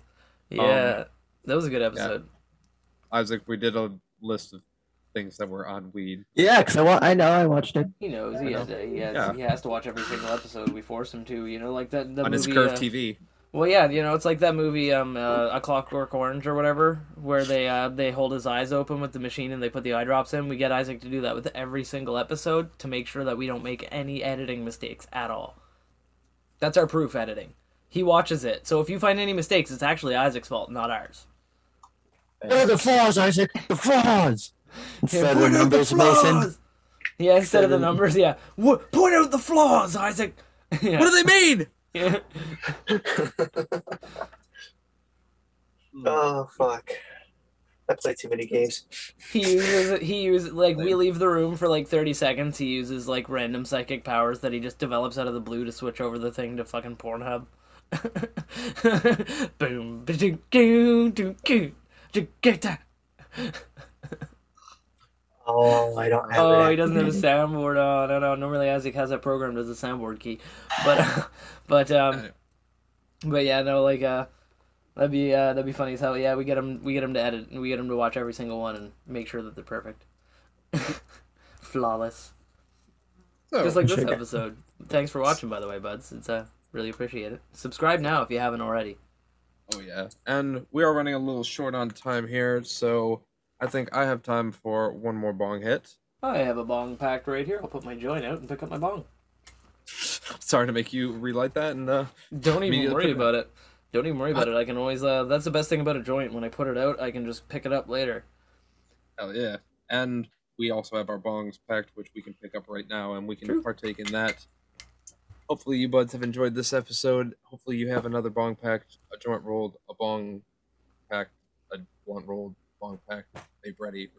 Yeah. That was a good episode. Yeah. Isaac, we did a list of things that were on weed. Yeah, because I know I watched it. He knows. He has to watch every single episode. We force him to, you know, like that. The on movie, his Curve TV. Well, yeah, you know, it's like that movie, A Clockwork Orange or whatever, where they hold his eyes open with the machine and they put the eye drops in. We get Isaac to do that with every single episode to make sure that we don't make any editing mistakes at all. That's our proof editing. He watches it. So if you find any mistakes, it's actually Isaac's fault, not ours. There are the flaws, Isaac. The flaws. Instead of the numbers, Mason. Yeah, instead of the numbers, yeah. Point out the flaws, Isaac. Yeah. What do they mean? Yeah. Oh, fuck. I play too many games. He uses like, we leave the room for like 30 seconds. He uses like random psychic powers that he just develops out of the blue to switch over the thing to fucking Pornhub. Boom. Oh, I don't have he doesn't have a soundboard. Oh, no. Normally Isaac has that programmed as a soundboard key. But yeah, no, like, that'd be funny as hell. Yeah, we get him to edit, and we get him to watch every single one and make sure that they're perfect. Flawless. So, just like this episode. Thanks for watching, by the way, buds. It's really appreciate it. Subscribe now if you haven't already. Oh, yeah. And we are running a little short on time here, so I think I have time for one more bong hit. I have a bong packed right here. I'll put my joint out and pick up my bong. Sorry to make you relight that. And don't even worry about it. Don't even worry about it. I can always... that's the best thing about a joint. When I put it out, I can just pick it up later. Hell yeah. And we also have our bongs packed, which we can pick up right now, and we can partake in that. Hopefully you buds have enjoyed this episode. Hopefully you have another bong packed, a joint rolled, a bong packed, a blunt rolled, bong packed, a ready,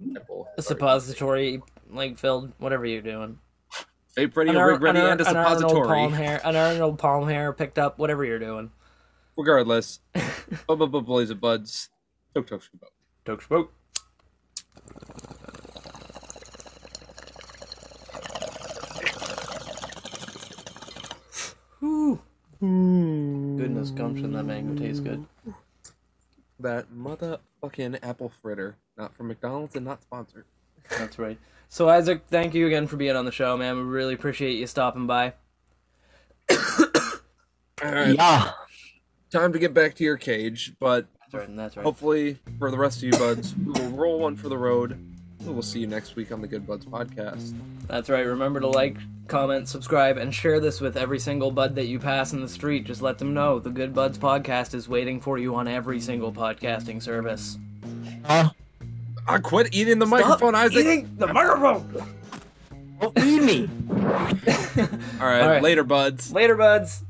nipple. A suppository, like filled, whatever you're doing. Vape ready, rig ready, and a suppository. An old palm hair picked up, whatever you're doing. Regardless, blaze of buds. Toke spoke. Goodness gumption, that mango tastes good. That motherfucking apple fritter. Not from McDonald's and not sponsored. That's right. So Isaac, thank you again for being on the show, man. We really appreciate you stopping by. All right. Yeah. Time to get back to your cage, but that's right. Hopefully for the rest of you buds, we will roll one for the road. We will see you next week on the Good Buds Podcast. That's right. Remember to like, comment, subscribe, and share this with every single bud that you pass in the street. Just let them know the Good Buds Podcast is waiting for you on every single podcasting service. I quit eating the microphone, Isaac. Eating the microphone. Don't feed me. All right. Later, buds.